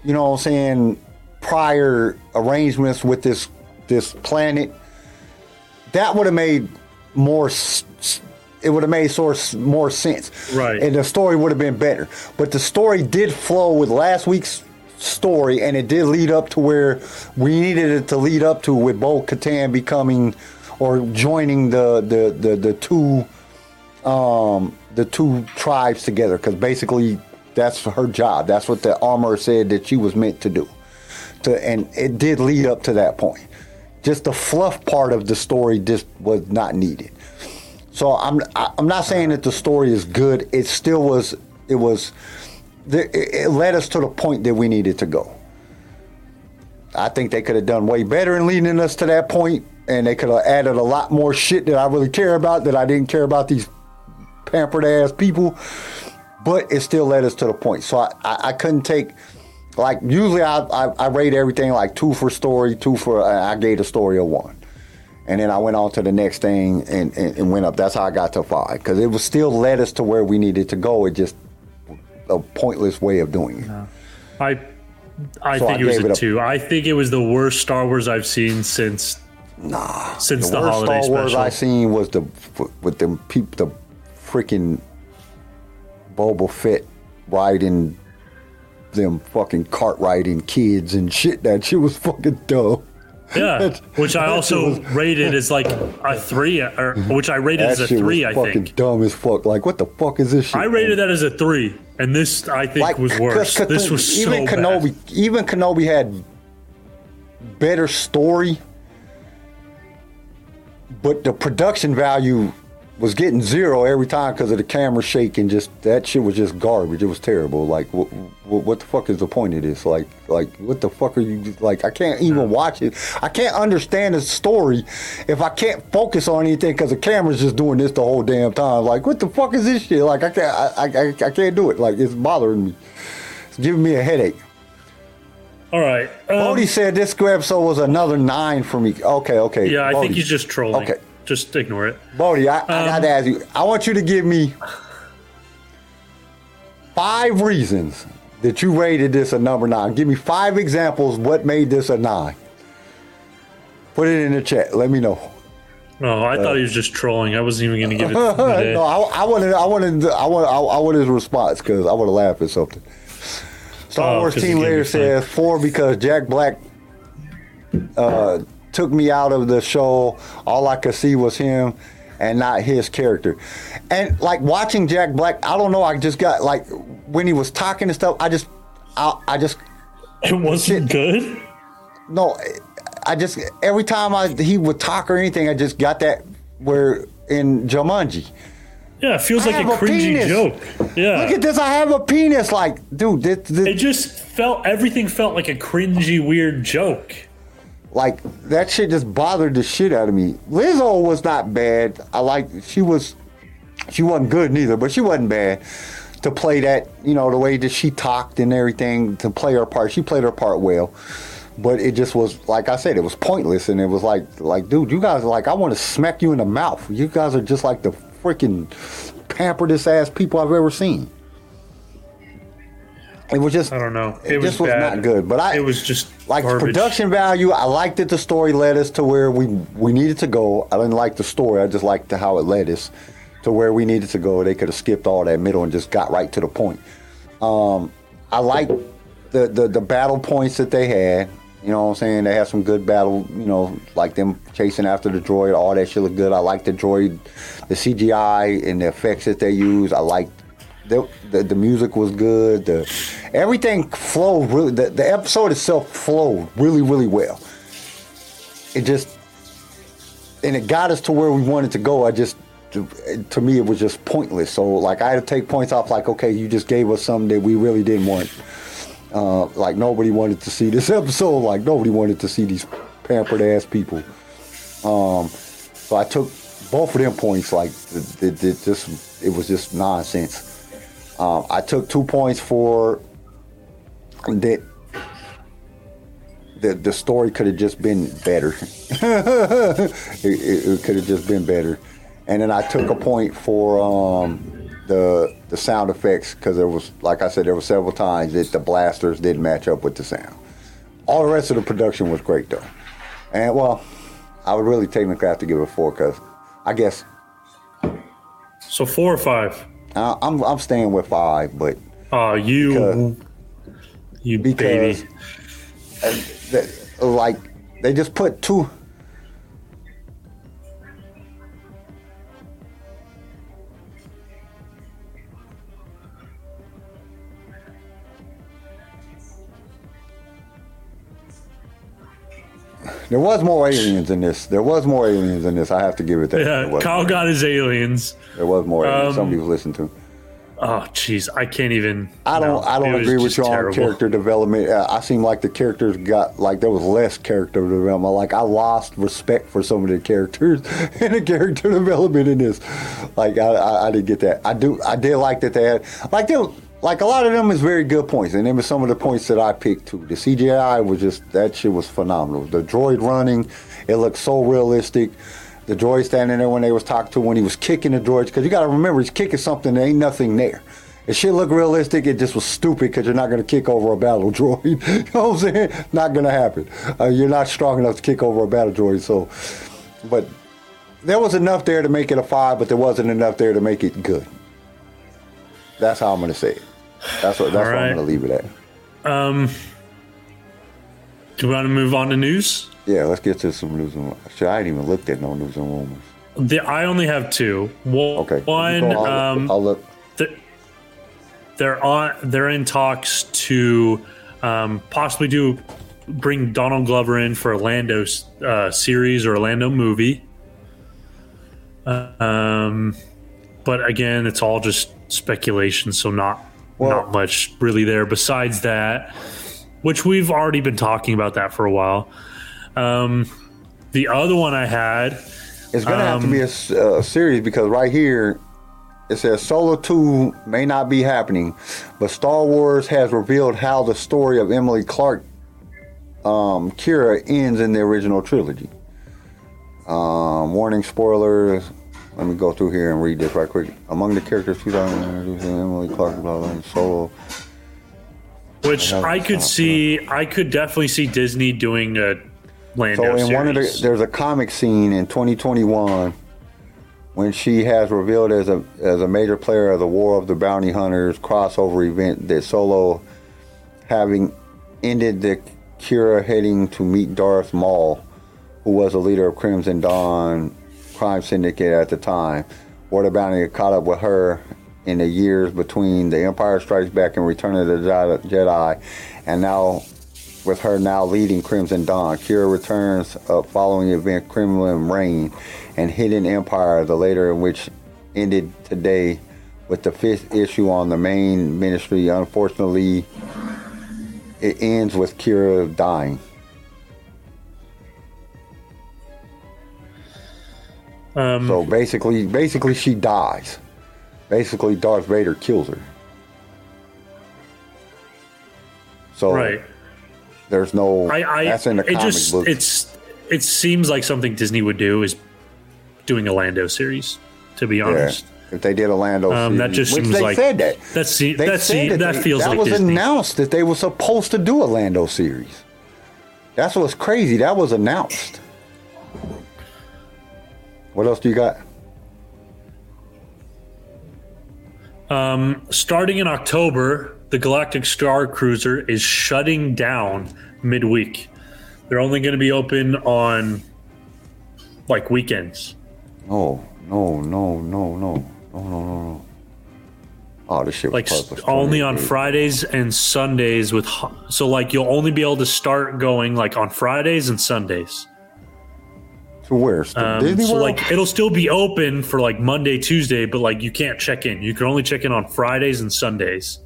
you know what I'm saying, prior arrangements with this planet, that would have made more sense. It would have made more sense. Right. And the story would have been better. But the story did flow with last week's story, and it did lead up to where we needed it to lead up to, with Bo-Katan becoming or joining the two tribes together, because basically that's her job. That's what the armor said that she was meant to do. And it did lead up to that point. Just the fluff part of the story just was not needed. So I'm not saying that the story is good. It still was. It was. It led us to the point that we needed to go. I think they could have done way better in leading us to that point, and they could have added a lot more shit that I really care about, that I didn't care about these pampered ass people. But it still led us to the point. So I couldn't take. Like, usually I rate everything like 2 for story, 2 for... I gave the story a 1. And then I went on to the next thing and went up. That's how I got to 5. Because it was still led us to where we needed to go. It just... a pointless way of doing it. I think it was a 2. I think it was the worst Star Wars I've seen since... Since the holiday special. The worst Star Wars I seen was with them people, the freaking Boba Fett riding... them fucking cart riding kids and shit. That shit was fucking dumb. Yeah, which I also rated as like a 3, or which I rated as a 3. I think fucking dumb as fuck. Like, what the fuck is this shit? I rated that as a 3, and this I think was worse. This was so bad. Even Kenobi had better story, but the production value was getting 0 every time because of the camera shake, and just that shit was just garbage. It was terrible. Like, what the fuck is the point of this? Like what the fuck are you? Like, I can't even watch it. I can't understand the story if I can't focus on anything because the camera's just doing this the whole damn time. Like, what the fuck is this shit? Like, I can't do it. Like, it's bothering me. It's giving me a headache. All right. Bodhi said this episode was another 9 for me. Okay. Yeah, Bodhi. I think he's just trolling. Okay. Just ignore it. Bodhi, I got to ask you. I want you to give me 5 reasons that you rated this a number 9. Give me 5 examples what made this a 9. Put it in the chat. Let me know. No, I thought he was just trolling. I wasn't even going to give it today. No, I wanted his response because I want to laugh at something. Star Wars team leader says 4 because Jack Black... took me out of the show. All I could see was him and not his character. And like watching Jack Black, I don't know, I just got like when he was talking and stuff, I just it wasn't good. No, I just every time he would talk or anything, I just got that where in Jumanji. Yeah, it feels like a cringy joke. Yeah. Look at this, I have a penis. Like, dude, it just everything felt like a cringy, weird joke. Like, that shit just bothered the shit out of me. Lizzo was not bad. She wasn't good neither, but she wasn't bad to play that, you know, the way that she talked and everything, to play her part. She played her part well, but it just was, like I said, it was pointless, and it was like, dude, you guys are like, I want to smack you in the mouth. You guys are just like the freaking pamperedest-ass people I've ever seen. It was just, I don't know. It just was not good. But it was just like garbage. Production value. I liked that the story led us to where we needed to go. I didn't like the story. I just liked how it led us to where we needed to go. They could have skipped all that middle and just got right to the point. I liked the battle points that they had. You know what I'm saying? They had some good battle, you know, like them chasing after the droid. All that shit looked good. I liked the droid, the CGI and the effects that they used. I liked the music was good. Everything flowed really. The episode itself flowed really, really well. It just, and it got us to where we wanted to go. To me, it was just pointless. So, like, I had to take points off. Like, okay, you just gave us something that we really didn't want. Like, nobody wanted to see this episode. Like, nobody wanted to see these pampered ass people. So I took both of them points. Like, it was just nonsense. I took 2 points for that. The story could have just been better. It could have just been better. And then I took a point for the sound effects because there was, like I said, there were several times that the blasters didn't match up with the sound. All the rest of the production was great though. And well, I would really technically have to give it 4 because I guess. So 4 or 5. I'm staying with 5, but because baby, like they just put too. There was more aliens in this. I have to give it that. Yeah, Kyle got his aliens. There was more aliens. Some people listen to him. Oh, jeez. I can't even. I don't agree with you on character development. I seem like the characters got, like, there was less character development. Like, I lost respect for some of the characters and the character development in this. Like, I didn't get that. I did like that they had, like a lot of them is very good points. And then some of the points that I picked too. The CGI was just, that shit was phenomenal. The droid running, it looked so realistic. The droid standing there when they was talked to, when he was kicking the droids, because you got to remember, he's kicking something, there ain't nothing there. It shit look realistic, it just was stupid, because you're not going to kick over a battle droid. You know what I'm saying? Not going to happen. You're not strong enough to kick over a battle droid, so. But there was enough there to make it a 5, but there wasn't enough there to make it good. That's how I'm going to say it. That's what I'm going to leave it at. Do we want to move on to news? Yeah, let's get to some news and rumors. Shit, I ain't even looked at no news and rumors. I only have two. One, I'll look. They're in talks to possibly bring Donald Glover in for a Lando series or a Lando movie. But again, it's all just speculation, so not much really there. Besides that, which we've already been talking about that for a while. The other one I had, it's going to have to be a series, because right here it says Solo 2 may not be happening, but Star Wars has revealed how the story of Emily Clark Qi'ra ends in the original trilogy. Warning spoilers. Let me go through here and read this right quick. Among the characters, Emily Clark, blah, blah, Solo. Which I could definitely see Disney doing a Lando series. There's a comic scene in 2021 when she has revealed as a major player of the War of the Bounty Hunters crossover event that Solo, having ended the Qi'ra, heading to meet Darth Maul, who was the leader of Crimson Dawn crime syndicate at the time. War of the Bounty caught up with her in the years between The Empire Strikes Back and Return of the Jedi, and now with her now leading Crimson Dawn. Qi'ra returns following the event Kremlin Reign and Hidden Empire, the later in which ended today with the 5th issue on the main ministry. Unfortunately, it ends with Qi'ra dying. So basically she dies. Basically, Darth Vader kills her. So there's no. That's in the comic book. It seems like something Disney would do is doing a Lando series. To be honest, if they did a Lando series, that just seems like said that. That feels like Disney. That was announced that they were supposed to do a Lando series. That's what's crazy. That was announced. What else do you got? Starting in October, the Galactic Star Cruiser is shutting down midweek. They're only going to be open on like weekends. No. Oh, this shit! Like only on Fridays and Sundays with so like you'll only be able to start going like on Fridays and Sundays. To where? Disney World? Like it'll still be open for like Monday, Tuesday, but like you can't check in. You can only check in on Fridays and Sundays.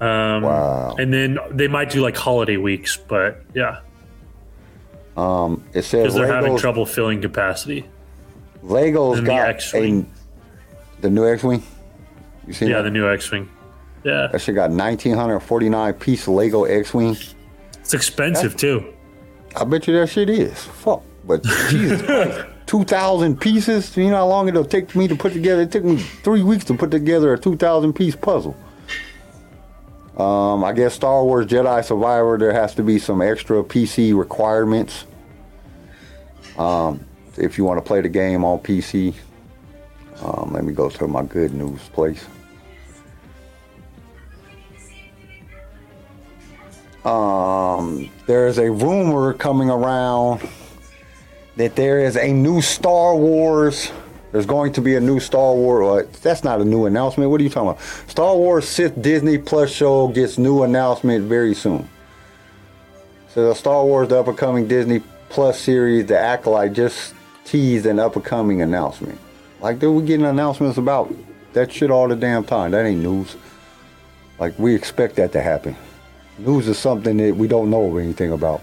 Wow. And then they might do like holiday weeks, but yeah. It says because they're having trouble filling capacity. Lego's got the new X-Wing. You seen that? The new X-Wing. Yeah. That shit got 1,949 piece Lego X-Wing. It's expensive too. I bet you that shit is. Fuck. But Jesus Christ, 2,000 pieces? You know how long it'll take me to put together? It took me 3 weeks to put together a 2,000 piece puzzle. I guess Star Wars Jedi Survivor, there has to be some extra PC requirements. If you want to play the game on PC. Let me go to my good news place. There's a rumor coming around that there is a new Star Wars. There's going to be a new Star Wars. That's not a new announcement. What are you talking about? Star Wars Sith Disney Plus show gets new announcement very soon. So the Star Wars, the up-and-coming Disney Plus series, The Acolyte, just teased an up-and-coming announcement. Like, dude, we're getting announcements about that shit all the damn time. That ain't news. Like, we expect that to happen. News is something that we don't know anything about.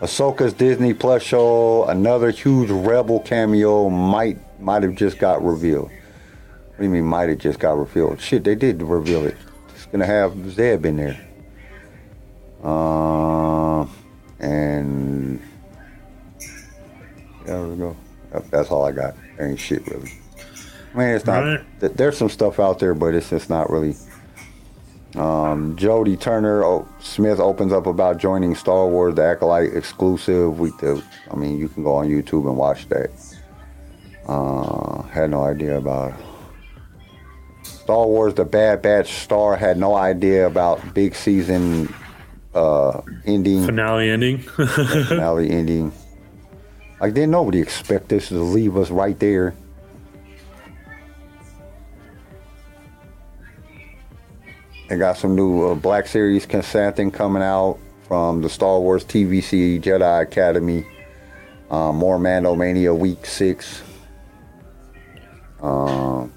Ahsoka's Disney Plus show, another huge Rebel cameo might have just got revealed. What do you mean might have just got revealed? Shit, they did reveal it. It's gonna have Zeb in there. And there we go. That's all I got. There ain't shit really. Man, it's not. There's some stuff out there, but it's just not really. Jodie Turner Smith opens up about joining Star Wars, the Acolyte exclusive. I mean, you can go on YouTube and watch that. Had no idea about Star Wars, the Bad Batch star. Had no idea about big season ending. Finale ending. Finale ending. Like, didn't nobody expect this to leave us right there. They got some new Black Series consenting coming out from the Star Wars TVC Jedi Academy. More Mando Mania Week 6. Yeah,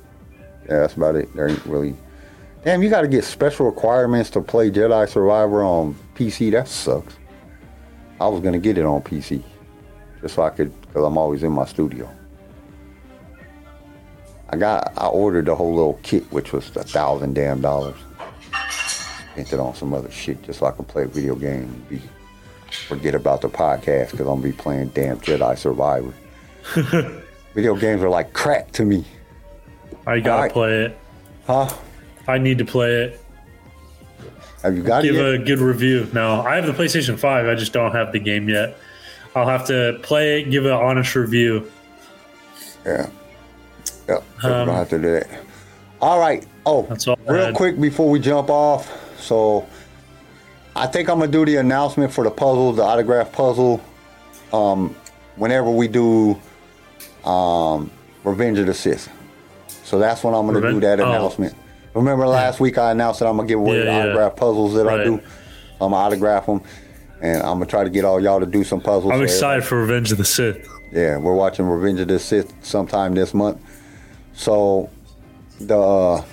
that's about it. There ain't really... Damn, you got to get special requirements to play Jedi Survivor on PC. That sucks. I was going to get it on PC. Just so I could... Because I'm always in my studio. I ordered the whole little kit, which was $1,000 damn dollars. Spent it on some other shit just so I can play a video game and forget about the podcast, because I'm going to be playing damn Jedi Survivor. Video games are like crack to me. I got to play it. Huh? I need to play it. Have you got it? Give a good review. No, I have the PlayStation 5. I just don't have the game yet. I'll have to play it, give an honest review. Yeah. Yep. I'll have to do that. All right. Oh, real quick before we jump off. So I think I'm going to do the announcement for the puzzle, the autograph puzzle, whenever we do Revenge of the Sith. So that's when I'm going to do that announcement. Remember last week I announced that I'm going to give away the autograph puzzles that I do. I'm going to autograph them, and I'm going to try to get all y'all to do some puzzles. I'm excited for Revenge of the Sith. Yeah, we're watching Revenge of the Sith sometime this month. So the...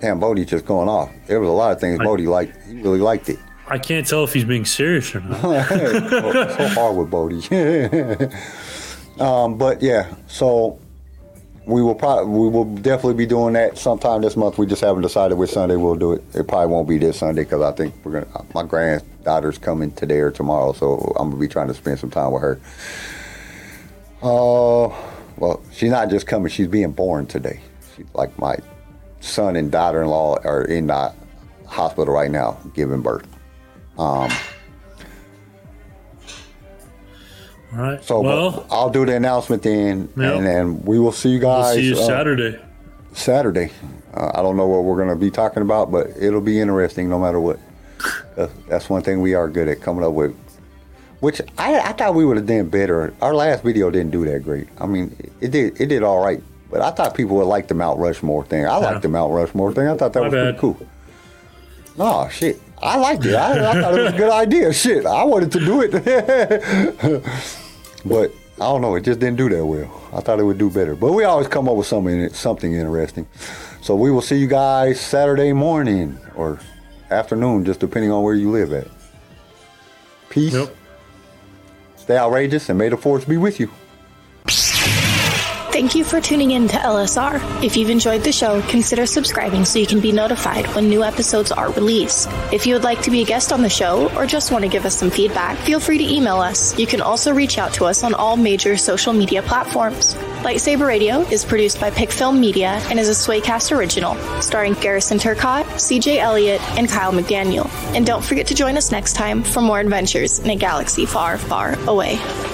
Damn, Bodhi just going off. There was a lot of things Bodhi liked. He really liked it. I can't tell if he's being serious or not. So hard with Bodhi. But yeah, so we will definitely be doing that sometime this month. We just haven't decided which Sunday we'll do it. It probably won't be this Sunday because I think my granddaughter's coming today or tomorrow, so I'm gonna be trying to spend some time with her. Well, she's not just coming; she's being born today. She's like my son and daughter-in-law are in the hospital right now giving birth. All right. So I'll do the announcement then, and then we will see you guys. We'll see you Saturday. Saturday. I don't know what we're going to be talking about, but it'll be interesting no matter what. That's one thing we are good at coming up with, which I thought we would have done better. Our last video didn't do that great. I mean, it did all right. But I thought people would like the Mount Rushmore thing. I liked the Mount Rushmore thing. I thought that was pretty cool. No, shit. I liked it. I thought it was a good idea. Shit, I wanted to do it. But I don't know. It just didn't do that well. I thought it would do better. But we always come up with something interesting. So we will see you guys Saturday morning or afternoon, just depending on where you live at. Peace. Yep. Stay outrageous, and may the force be with you. Thank you for tuning in to LSR. If you've enjoyed the show, consider subscribing so you can be notified when new episodes are released. If you would like to be a guest on the show or just want to give us some feedback, feel free to email us. You can also reach out to us on all major social media platforms. Lightsaber Radio is produced by PicFilm Media and is a Swaycast original, starring Garrison Turcotte, CJ Elliott, and Kyle McDaniel. And don't forget to join us next time for more adventures in a galaxy far, far away.